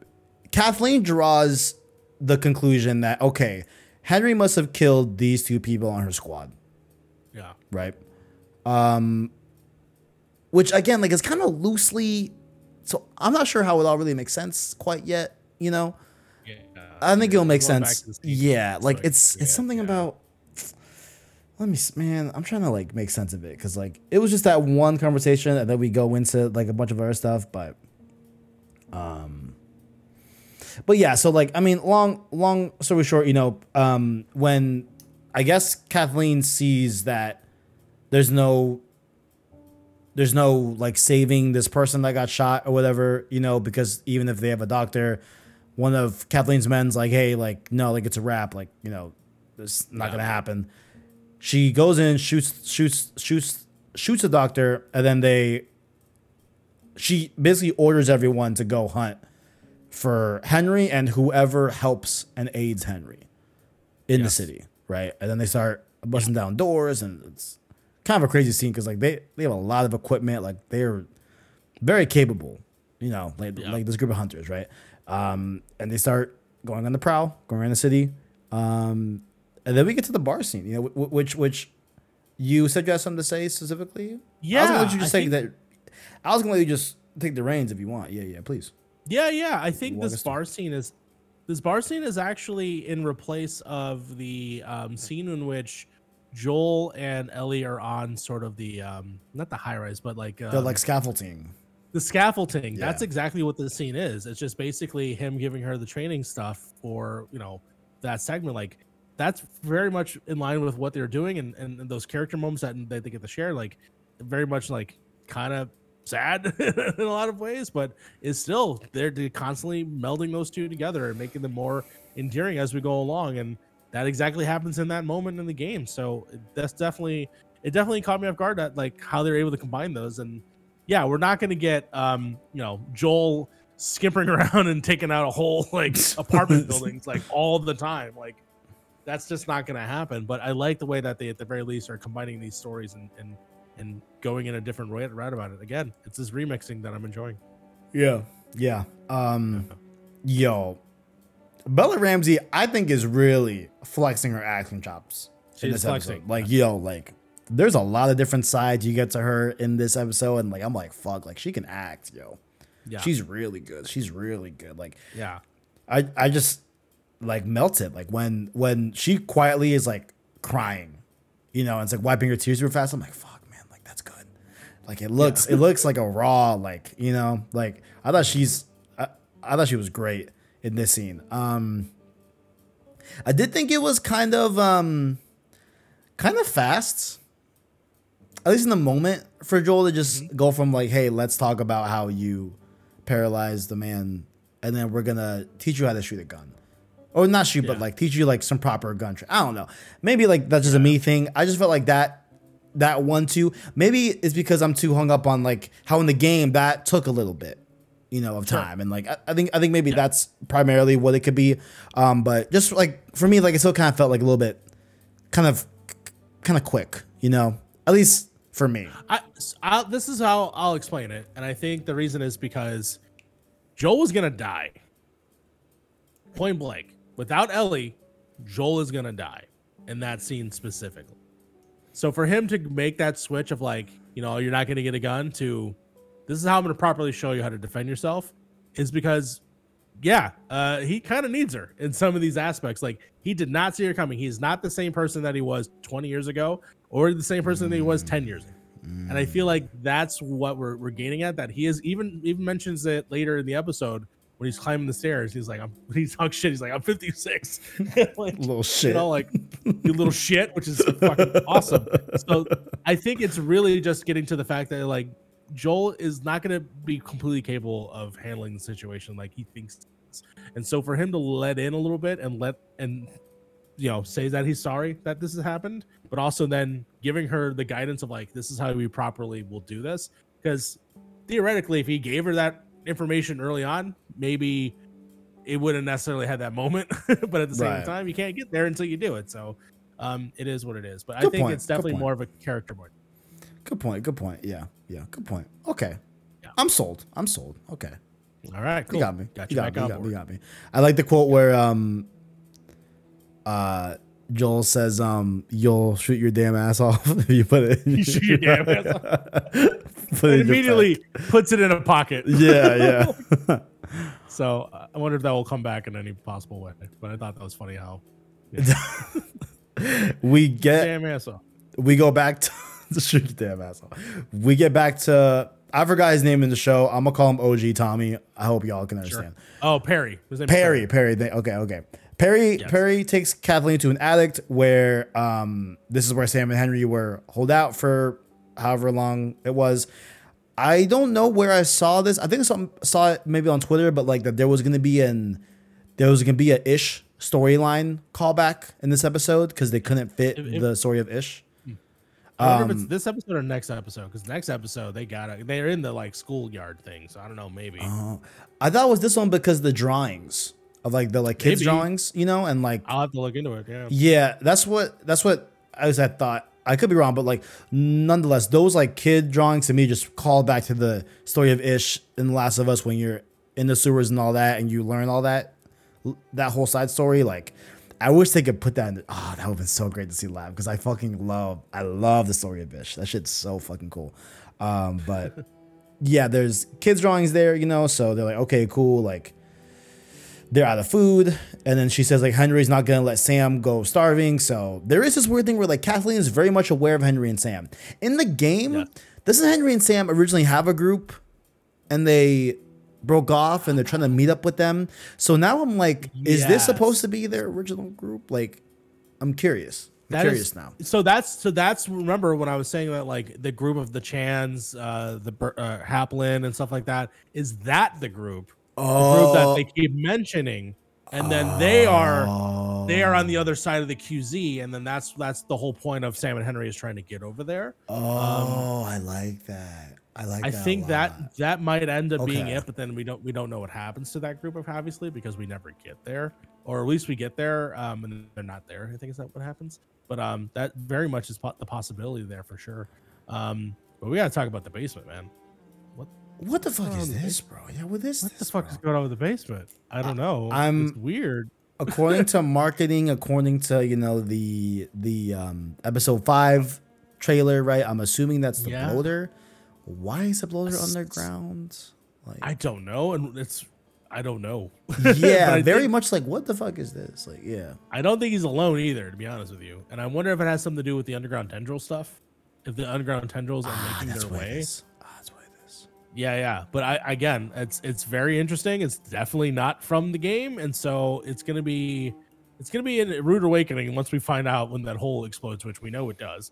Kathleen draws the conclusion that, okay, Henry must have killed these two people on her squad. Yeah. Right. Which again, like, it's kind of loosely. So I'm not sure how it all really makes sense quite yet. You know. Yeah. I think it'll make sense. Yeah. Like it's something about. Let me, man, I'm trying to like make sense of it because like it was just that one conversation and then we go into like a bunch of other stuff, but yeah, so like I mean, long story short, you know, when I guess Kathleen sees that there's no like saving this person that got shot or whatever, you know, because even if they have a doctor, one of Kathleen's men's like, hey, like no, like it's a wrap, like you know, this not gonna happen. She goes in, shoots the doctor, and then she basically orders everyone to go hunt for Henry and whoever helps and aids Henry in the city, right? And then they start busting down doors, and it's kind of a crazy scene because like they have a lot of equipment, like they're very capable, you know, like this group of hunters, right? And they start going on the prowl, going around the city. And then we get to the bar scene, you know, which you said you had something to say specifically. Yeah, I was gonna let you just say that. I was gonna let you just take the reins if you want. Yeah, please. Yeah. I think this bar scene is actually in replace of the scene in which Joel and Ellie are on sort of the not the high rise, but like the like scaffolding. The scaffolding. Yeah. That's exactly what the scene is. It's just basically him giving her the training stuff for, you know, that segment, like. That's very much in line with what they're doing and those character moments that they get to share, like very much like kind of sad in a lot of ways, but it's still they're constantly melding those two together and making them more endearing as we go along. And that exactly happens in that moment in the game. So that's definitely caught me off guard at like how they're able to combine those. And yeah, we're not going to get, you know, Joel skimpering around and taking out a whole like apartment buildings, like all the time. Like, that's just not going to happen. But I like the way that they, at the very least, are combining these stories and going in a different route about it. Again, it's this remixing that I'm enjoying. Yeah. Yo, Bella Ramsey, I think, is really flexing her acting chops. She's flexing. Episode. Like, yo, like, there's a lot of different sides you get to her in this episode. And, like, I'm like, fuck, like, she can act, yo. Yeah. She's really good. Like, yeah. I just... like melted, like when she quietly is like crying, you know, and it's like wiping her tears super fast. I'm like, fuck, man, like that's good. Like it looks like a raw, like, you know, like I thought she was great in this scene. I did think it was kind of fast, at least in the moment, for Joel to just go from like, hey, let's talk about how you paralyzed the man, and then we're gonna teach you how to shoot a gun. Or not shoot, but like teach you like some proper gun trick. I don't know. Maybe like that's just a me thing. I just felt like that 1-2. Maybe it's because I'm too hung up on like how in the game that took a little bit, you know, of time. Sure. And like I think maybe that's primarily what it could be. But just like for me, like it still kind of felt like a little bit, kind of quick, you know. At least for me. This is how I'll explain it, and I think the reason is because Joel was gonna die. Point blank. Without Ellie, Joel is going to die in that scene specifically. So for him to make that switch of like, you know, you're not going to get a gun to this is how I'm going to properly show you how to defend yourself is because, he kind of needs her in some of these aspects. Like he did not see her coming. He's not the same person that he was 20 years ago or the same person that he was 10 years ago. Mm. And I feel like that's what we're gaining at, that he is even mentions it later in the episode. When he's climbing the stairs, he's like, he talks shit. He's like, I'm 56. Like, little shit. You know, like, you little shit, which is fucking awesome. So I think it's really just getting to the fact that, like, Joel is not going to be completely capable of handling the situation like he thinks. And so for him to let in a little bit and you know, say that he's sorry that this has happened, but also then giving her the guidance of, like, this is how we properly will do this. Because theoretically, if he gave her that information early on, maybe it wouldn't necessarily have that moment, but at the same time, you can't get there until you do it. So it is what it is. But It's definitely more of a character board. Good point. Yeah. Good point. Okay. Yeah. I'm sold. Okay. All right. Cool. You got me. You got me. I like the quote where Joel says, "You'll shoot your damn ass off if you put it." You shoot your damn ass off. And immediately puts it in a pocket. Yeah, yeah. So I wonder if that will come back in any possible way. But I thought that was funny how we get damn ass off. We go back to shoot your damn ass off. We get back to. I forgot his name in the show. I'm gonna call him OG Tommy. I hope y'all can understand. Sure. Oh, Perry. His name Perry. Perry. Okay. Perry. Yes. Perry takes Kathleen to an attic where this is where Sam and Henry were holed out for however long it was. I don't know where I saw this. I think I saw it maybe on Twitter, but like that there was gonna be an Ish storyline callback in this episode because they couldn't fit the story of Ish. I wonder if it's this episode or next episode, because next episode they're in the like schoolyard thing, so I don't know, maybe. I thought it was this one because the drawings of like the like kids' drawings, you know, and like I'll have to look into it. Yeah, yeah, that's what I was at thought. I could be wrong, but like nonetheless, those like kid drawings to me just call back to the story of Ish in The Last of Us when you're in the sewers and all that, and you learn all that whole side story, like. I wish they could put that in. Oh, that would have been so great to see live because I fucking love the story of Ish. That shit's so fucking cool. But yeah, there's kids' drawings there, you know, so they're like, okay, cool. Like they're out of food. And then she says like, Henry's not going to let Sam go starving. So there is this weird thing where like Kathleen is very much aware of Henry and Sam in the game. Yeah. Doesn't Henry and Sam originally have a group and they broke off and they're trying to meet up with them? So now I'm like, is this supposed to be their original group? Like, I'm curious. I'm curious now. So that's remember when I was saying that like the group of the Chans, the Haplin and stuff like that, is that the group? Oh, the group that they keep mentioning, and then they are on the other side of the QZ, and then that's the whole point of Sam and Henry is trying to get over there. Oh, I like that. I think that might end up being it, but then we don't know what happens to that group of obviously because we never get there, or at least we get there and they're not there. I think is that what happens, but that very much is the possibility there for sure. But we gotta talk about the basement, man. What the fuck is this, bro? Yeah, what the fuck is going on with the basement? I don't know. It's weird. According to marketing, according to the episode 5 trailer, right? I'm assuming that's the bloater. Why is the bloater underground? Like, I don't know, and I don't know. Yeah, very much like what the fuck is this? Like, yeah, I don't think he's alone either, to be honest with you. And I wonder if it has something to do with the underground tendril stuff. If the underground tendrils are making their way, that's why this. Yeah. But I it's very interesting. It's definitely not from the game, and so it's gonna be a rude awakening once we find out when that hole explodes, which we know it does.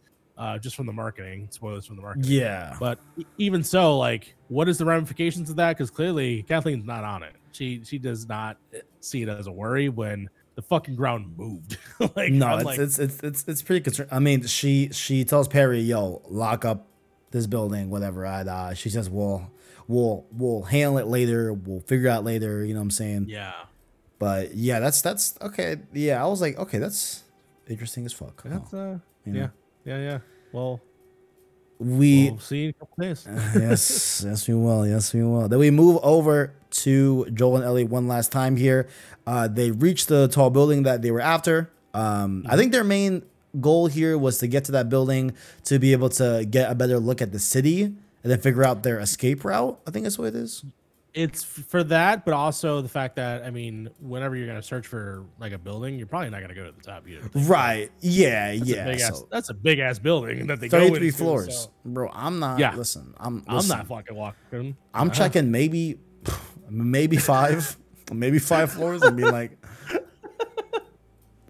Just from the marketing, spoilers from the marketing. Yeah. But even so, like, what is the ramifications of that? Because clearly Kathleen's not on it. She does not see it as a worry when the fucking ground moved. Like, no, it's pretty concerning. I mean, she tells Perry, "Yo, lock up this building, whatever." And she says, "We'll handle it later. We'll figure it out later." You know what I'm saying? Yeah. But yeah, that's okay. Yeah, I was like, okay, that's interesting as fuck. That's yeah. Yeah. Well, we'll see in a couple days. Yes, we will. Then we move over to Joel and Ellie one last time here. They reach the tall building that they were after. I think their main goal here was to get to that building to be able to get a better look at the city and then figure out their escape route. I think that's what it is. It's for that, but also the fact that, I mean, whenever you're going to search for like a building, you're probably not going to go to the top either. Right. Yeah. That's a big ass building that they go into. 33 floors. So. Bro, I'm not. Yeah. Listen, I'm not fucking walking. I'm checking maybe 5, maybe 5 floors and be like,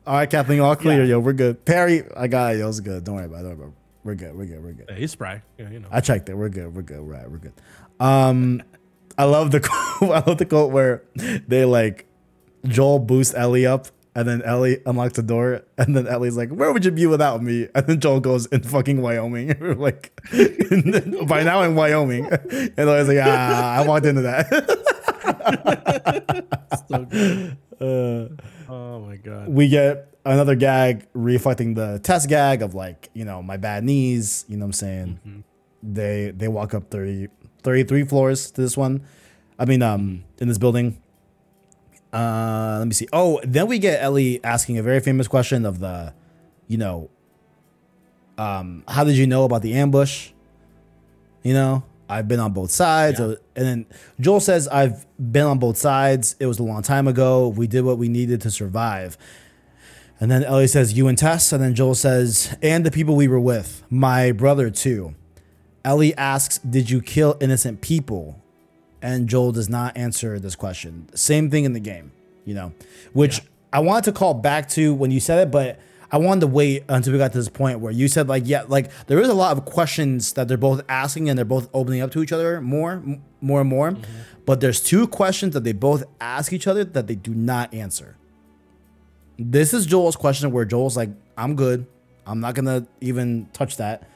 all right, Kathleen, all clear. Yeah. Yo, we're good. Perry, I got it. Yo, it's good. Don't worry about it. Don't worry about it. We're good. Hey, he's spry. Yeah, you know. I checked it. We're good. Right. We're good. I love the quote where they like Joel boosts Ellie up and then Ellie unlocks the door and then Ellie's like, "Where would you be without me?" And then Joel goes, "In fucking Wyoming." Like, by now in Wyoming. And I was like, I walked into that. So good. Oh my God. We get another gag reflecting the Tess gag of like, you know, my bad knees, you know what I'm saying? Mm-hmm. They walk up 33 floors to this one. I mean, in this building. Let me see. Oh, then we get Ellie asking a very famous question of the, you know, how did you know about the ambush? You know, I've been on both sides. Yeah. And then Joel says, I've been on both sides. It was a long time ago. We did what we needed to survive. And then Ellie says, you and Tess. And then Joel says, and the people we were with, my brother too. Ellie asks, did you kill innocent people? And Joel does not answer this question. Same thing in the game, you know, which I wanted to call back to when you said it, but I wanted to wait until we got to this point where you said, like, yeah, like there is a lot of questions that they're both asking and they're both opening up to each other more and more. Mm-hmm. But there's two questions that they both ask each other that they do not answer. This is Joel's question where Joel's like, I'm good. I'm not going to even touch that.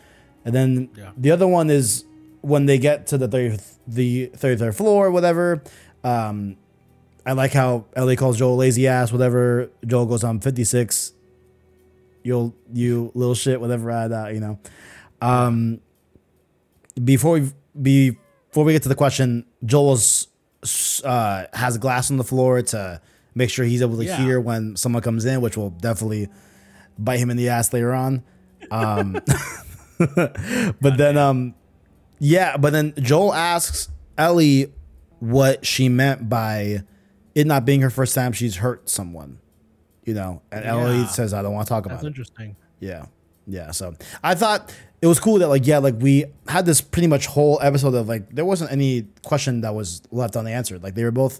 And then the other one is when they get to the 33rd floor or whatever. I like how Ellie calls Joel lazy ass, whatever. Joel goes, I'm 56. You little shit, whatever, you know. Before we get to the question, Joel's has a glass on the floor to make sure he's able to hear when someone comes in, which will definitely bite him in the ass later on. But then Joel asks Ellie what she meant by it not being her first time she's hurt someone, you know, and Ellie says, I don't want to talk about it. That's interesting. Yeah. So I thought it was cool that like we had this pretty much whole episode of like, there wasn't any question that was left unanswered. Like they were both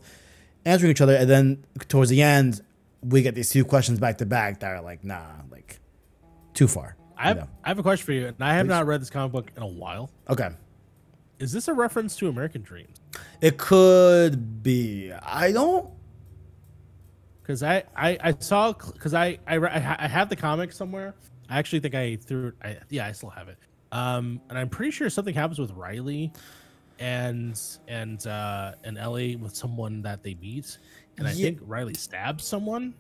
answering each other. And then towards the end, we get these two questions back to back that are like, nah, like too far. I have a question for you, and I have not read this comic book in a while. Okay. Is this a reference to American Dreams? It could be. I don't. Because I saw, because I have the comic somewhere. I actually think I threw it. I still have it. And I'm pretty sure something happens with Riley and Ellie with someone that they meet. And I think Riley stabs someone.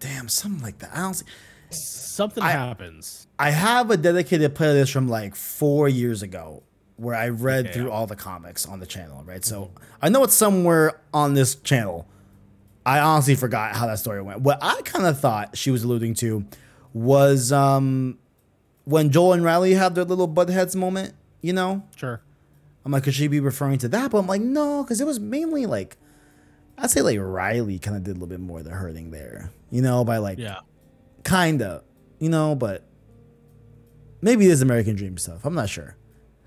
Damn, something like that. I don't see. Something happens. I have a dedicated playlist from like 4 years ago where I read through all the comics on the channel, right? Mm-hmm. So I know it's somewhere on this channel. I honestly forgot how that story went. What I kind of thought she was alluding to was when Joel and Riley had their little butt heads moment, you know? Sure. I'm like, could she be referring to that? But I'm like, no, because it was mainly like, I'd say like Riley kind of did a little bit more of the hurting there, you know, by like... Yeah. Kind of, you know, but maybe it is American Dream stuff. I'm not sure.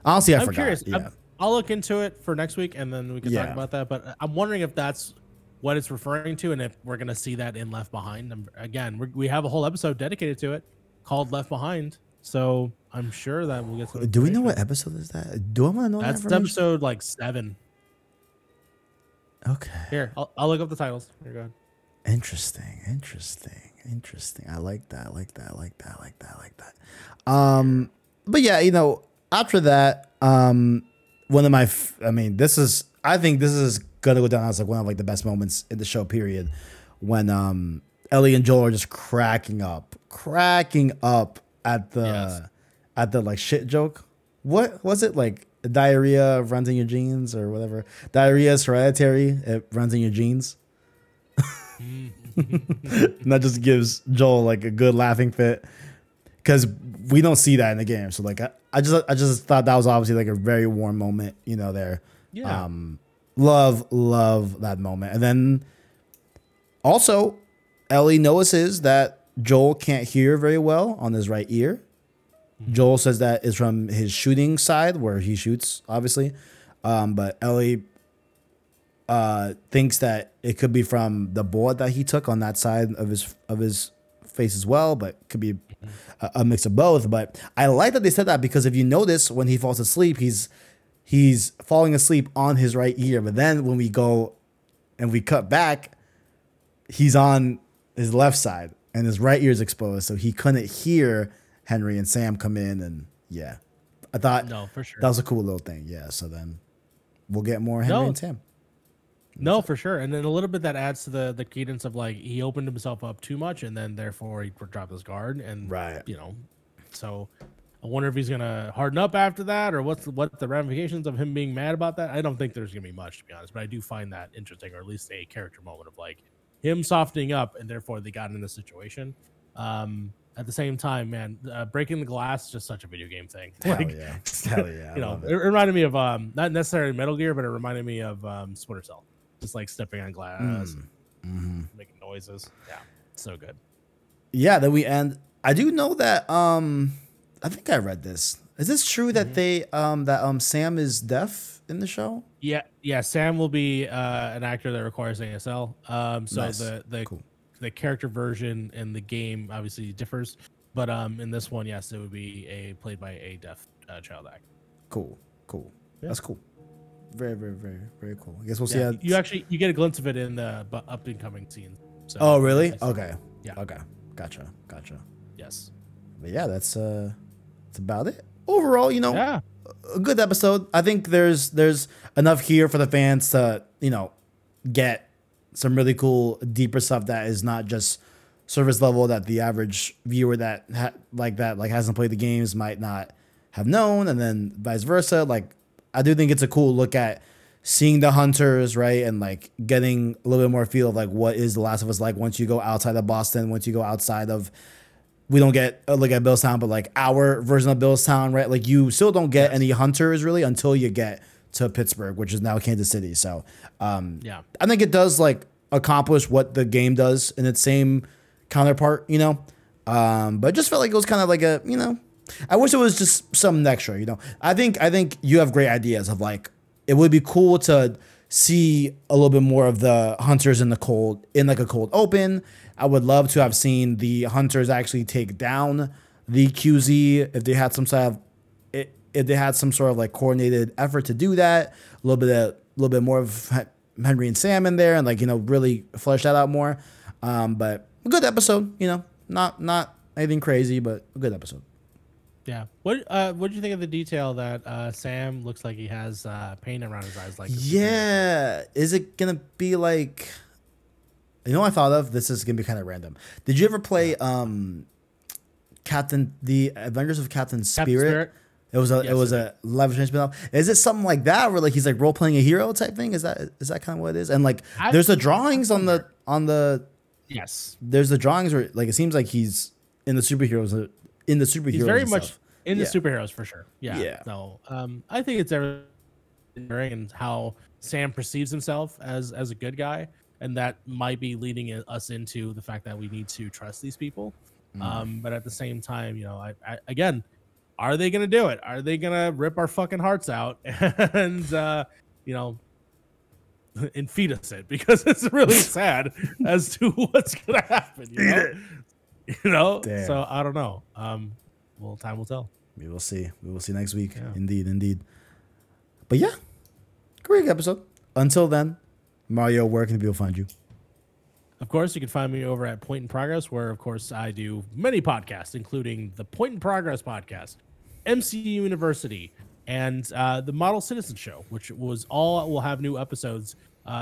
Honestly, I forgot. Curious. Yeah. I'll look into it for next week, and then we can talk about that. But I'm wondering if that's what it's referring to, and if we're going to see that in Left Behind. Again, we have a whole episode dedicated to it called Left Behind, so I'm sure that we'll get to it. Do we know what episode is that? Do I want to know that? That's episode, like, 7. Okay. Here, I'll look up the titles. Here, go ahead. Interesting. I like that. But yeah, you know, after that, one of my, I think this is going to go down as like one of like the best moments in the show period when, Ellie and Joel are just cracking up at the, like shit joke. What was it? Like diarrhea runs in your jeans or whatever. Diarrhea is hereditary. It runs in your jeans. And that just gives Joel like a good laughing fit because we don't see that in the game. So like I just thought that was obviously like a very warm moment, you know, there. Yeah. Love that moment. And then also Ellie notices that Joel can't hear very well on his right ear. Mm-hmm. Joel says that is from his shooting side where he shoots, obviously. But Ellie thinks that it could be from the bullet that he took on that side of his face as well, but could be a mix of both. But I like that they said that because if you notice when he falls asleep, he's falling asleep on his right ear. But then when we go and we cut back, he's on his left side and his right ear is exposed, so he couldn't hear Henry and Sam come in. And yeah, I thought for sure that was a cool little thing. Yeah, so then we'll get more Henry and Sam. No, for sure. And then a little bit that adds to the cadence of like he opened himself up too much and then therefore he dropped his guard and, you know, so I wonder if he's going to harden up after that, or what the ramifications of him being mad about that. I don't think there's going to be much, to be honest, but I do find that interesting, or at least a character moment of like him softening up, and therefore they got in this situation. At the same time, man, breaking the glass is just such a video game thing. Hell yeah. You know, it reminded me of not necessarily Metal Gear, but it reminded me of Splinter Cell. Just like stepping on glass, and making noises. Yeah, so good. Yeah, then we end. I do know that I think I read this. Is this true that they Sam is deaf in the show? Yeah. Sam will be an actor that requires ASL. So nice. The character version in the game obviously differs, but in this one, yes, it would be played by a deaf child actor. Cool. Yeah. That's cool. Very, very, very, very cool. I guess we'll see. How you get a glimpse of it in the up and coming scene. So, oh, really? Okay. Yeah. Okay. Gotcha. Yes. But yeah, that's about it. Overall, a good episode. I think there's enough here for the fans to get some really cool, deeper stuff that is not just surface level that the average viewer that hasn't played the games might not have known, and then vice versa. Like, I do think it's a cool look at seeing the hunters, right, and like getting a little bit more feel of like what is The Last of Us like once you go outside of Boston, once you go outside of. We don't get a look at Billstown, but like our version of Billstown, right? Like you still don't get any hunters really until you get to Pittsburgh, which is now Kansas City. So I think it does like accomplish what the game does in its same counterpart, but just felt like it was kind of like a, I wish it was just something extra, I think you have great ideas of like, it would be cool to see a little bit more of the hunters in the cold, in like a cold open. I would love to have seen the hunters actually take down the QZ if they had some sort of like coordinated effort to do that. A little bit more of Henry and Sam in there, and like really flesh that out more. But a good episode, not anything crazy, but a good episode. Yeah. What did you think of the detail that Sam looks like he has paint around his eyes? Like, yeah, is it gonna be like? I thought of this is gonna be kind of random. Did you ever play The Avengers of Captain Spirit? It was a live stream spinoff. Is it something like that where like he's like role playing a hero type thing? Is that kind of what it is? And like there's the drawings on the yes. There's the drawings where like it seems like he's in the superheroes He's very much in the superheroes for sure. Yeah. No. I think it's everything and how Sam perceives himself as a good guy, and that might be leading us into the fact that we need to trust these people. But at the same time, I, again. Are they going to do it? Are they going to rip our fucking hearts out and, and feed us it? Because it's really sad as to what's going to happen, Damn. So I don't know. Well, time will tell. We will see. We will see next week. Yeah. Indeed. But yeah, great episode. Until then, Mario, where can people find you? Of course, you can find me over at Point in Progress, where, of course, I do many podcasts, including the Point in Progress podcast, MC University, and the Model Citizen Show, which will have new episodes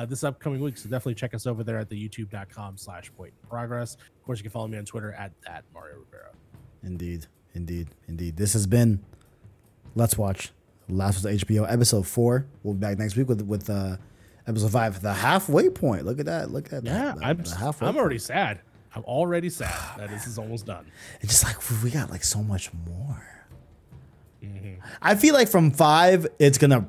this upcoming week. So definitely check us over there at the youtube.com/Point in Progress. Of course, you can follow me on Twitter at Mario Rivera. Indeed. This has been Let's Watch Last of Us HBO episode 4. We'll be back next week with Episode 5, the halfway point. Look at that. Yeah, I'm already sad. That this is almost done. It's just like we got like so much more. Mm-hmm. I feel like from 5, it's gonna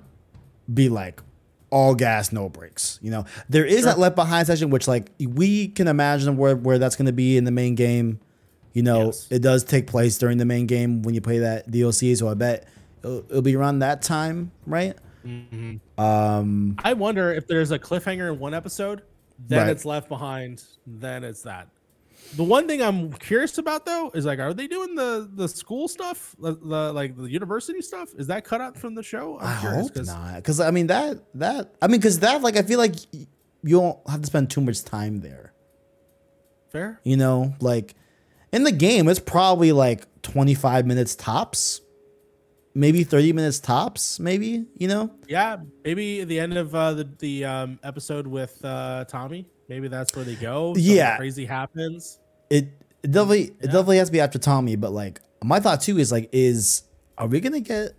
be like all gas, no breaks. There is that left behind section, which like we can imagine where that's gonna be in the main game. Yes. It does take place during the main game when you play that DLC, so I bet it'll be around that time, right? Mm-hmm. I wonder if there's a cliffhanger in one episode, then It's left behind, then it's that. The one thing I'm curious about though is like, are they doing the school stuff, the university stuff? Is that cut out from the show? I hope not, because I feel like you don't have to spend too much time there. Fair, like in the game, it's probably like 25 minutes tops. Maybe 30 minutes tops, maybe. Yeah, maybe the end of the episode with Tommy. Maybe that's where they go. Something crazy happens. It definitely has to be after Tommy. But like my thought too is Are we gonna get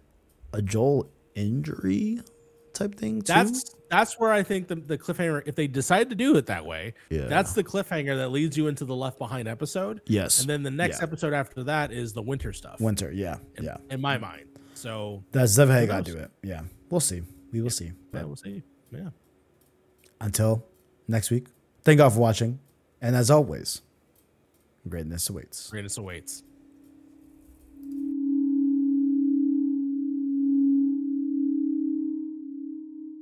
a Joel injury type thing too? That's where I think the cliffhanger, if they decide to do it that way, that's the cliffhanger that leads you into the Left Behind episode. Yes. And then the next episode after that is the winter stuff. Winter, in my mind. So that's definitely how you gotta do it. Yeah. We'll see. We will see. Yeah, we'll see. Yeah. Until next week. Thank y'all for watching. And as always, greatness awaits. Greatness awaits.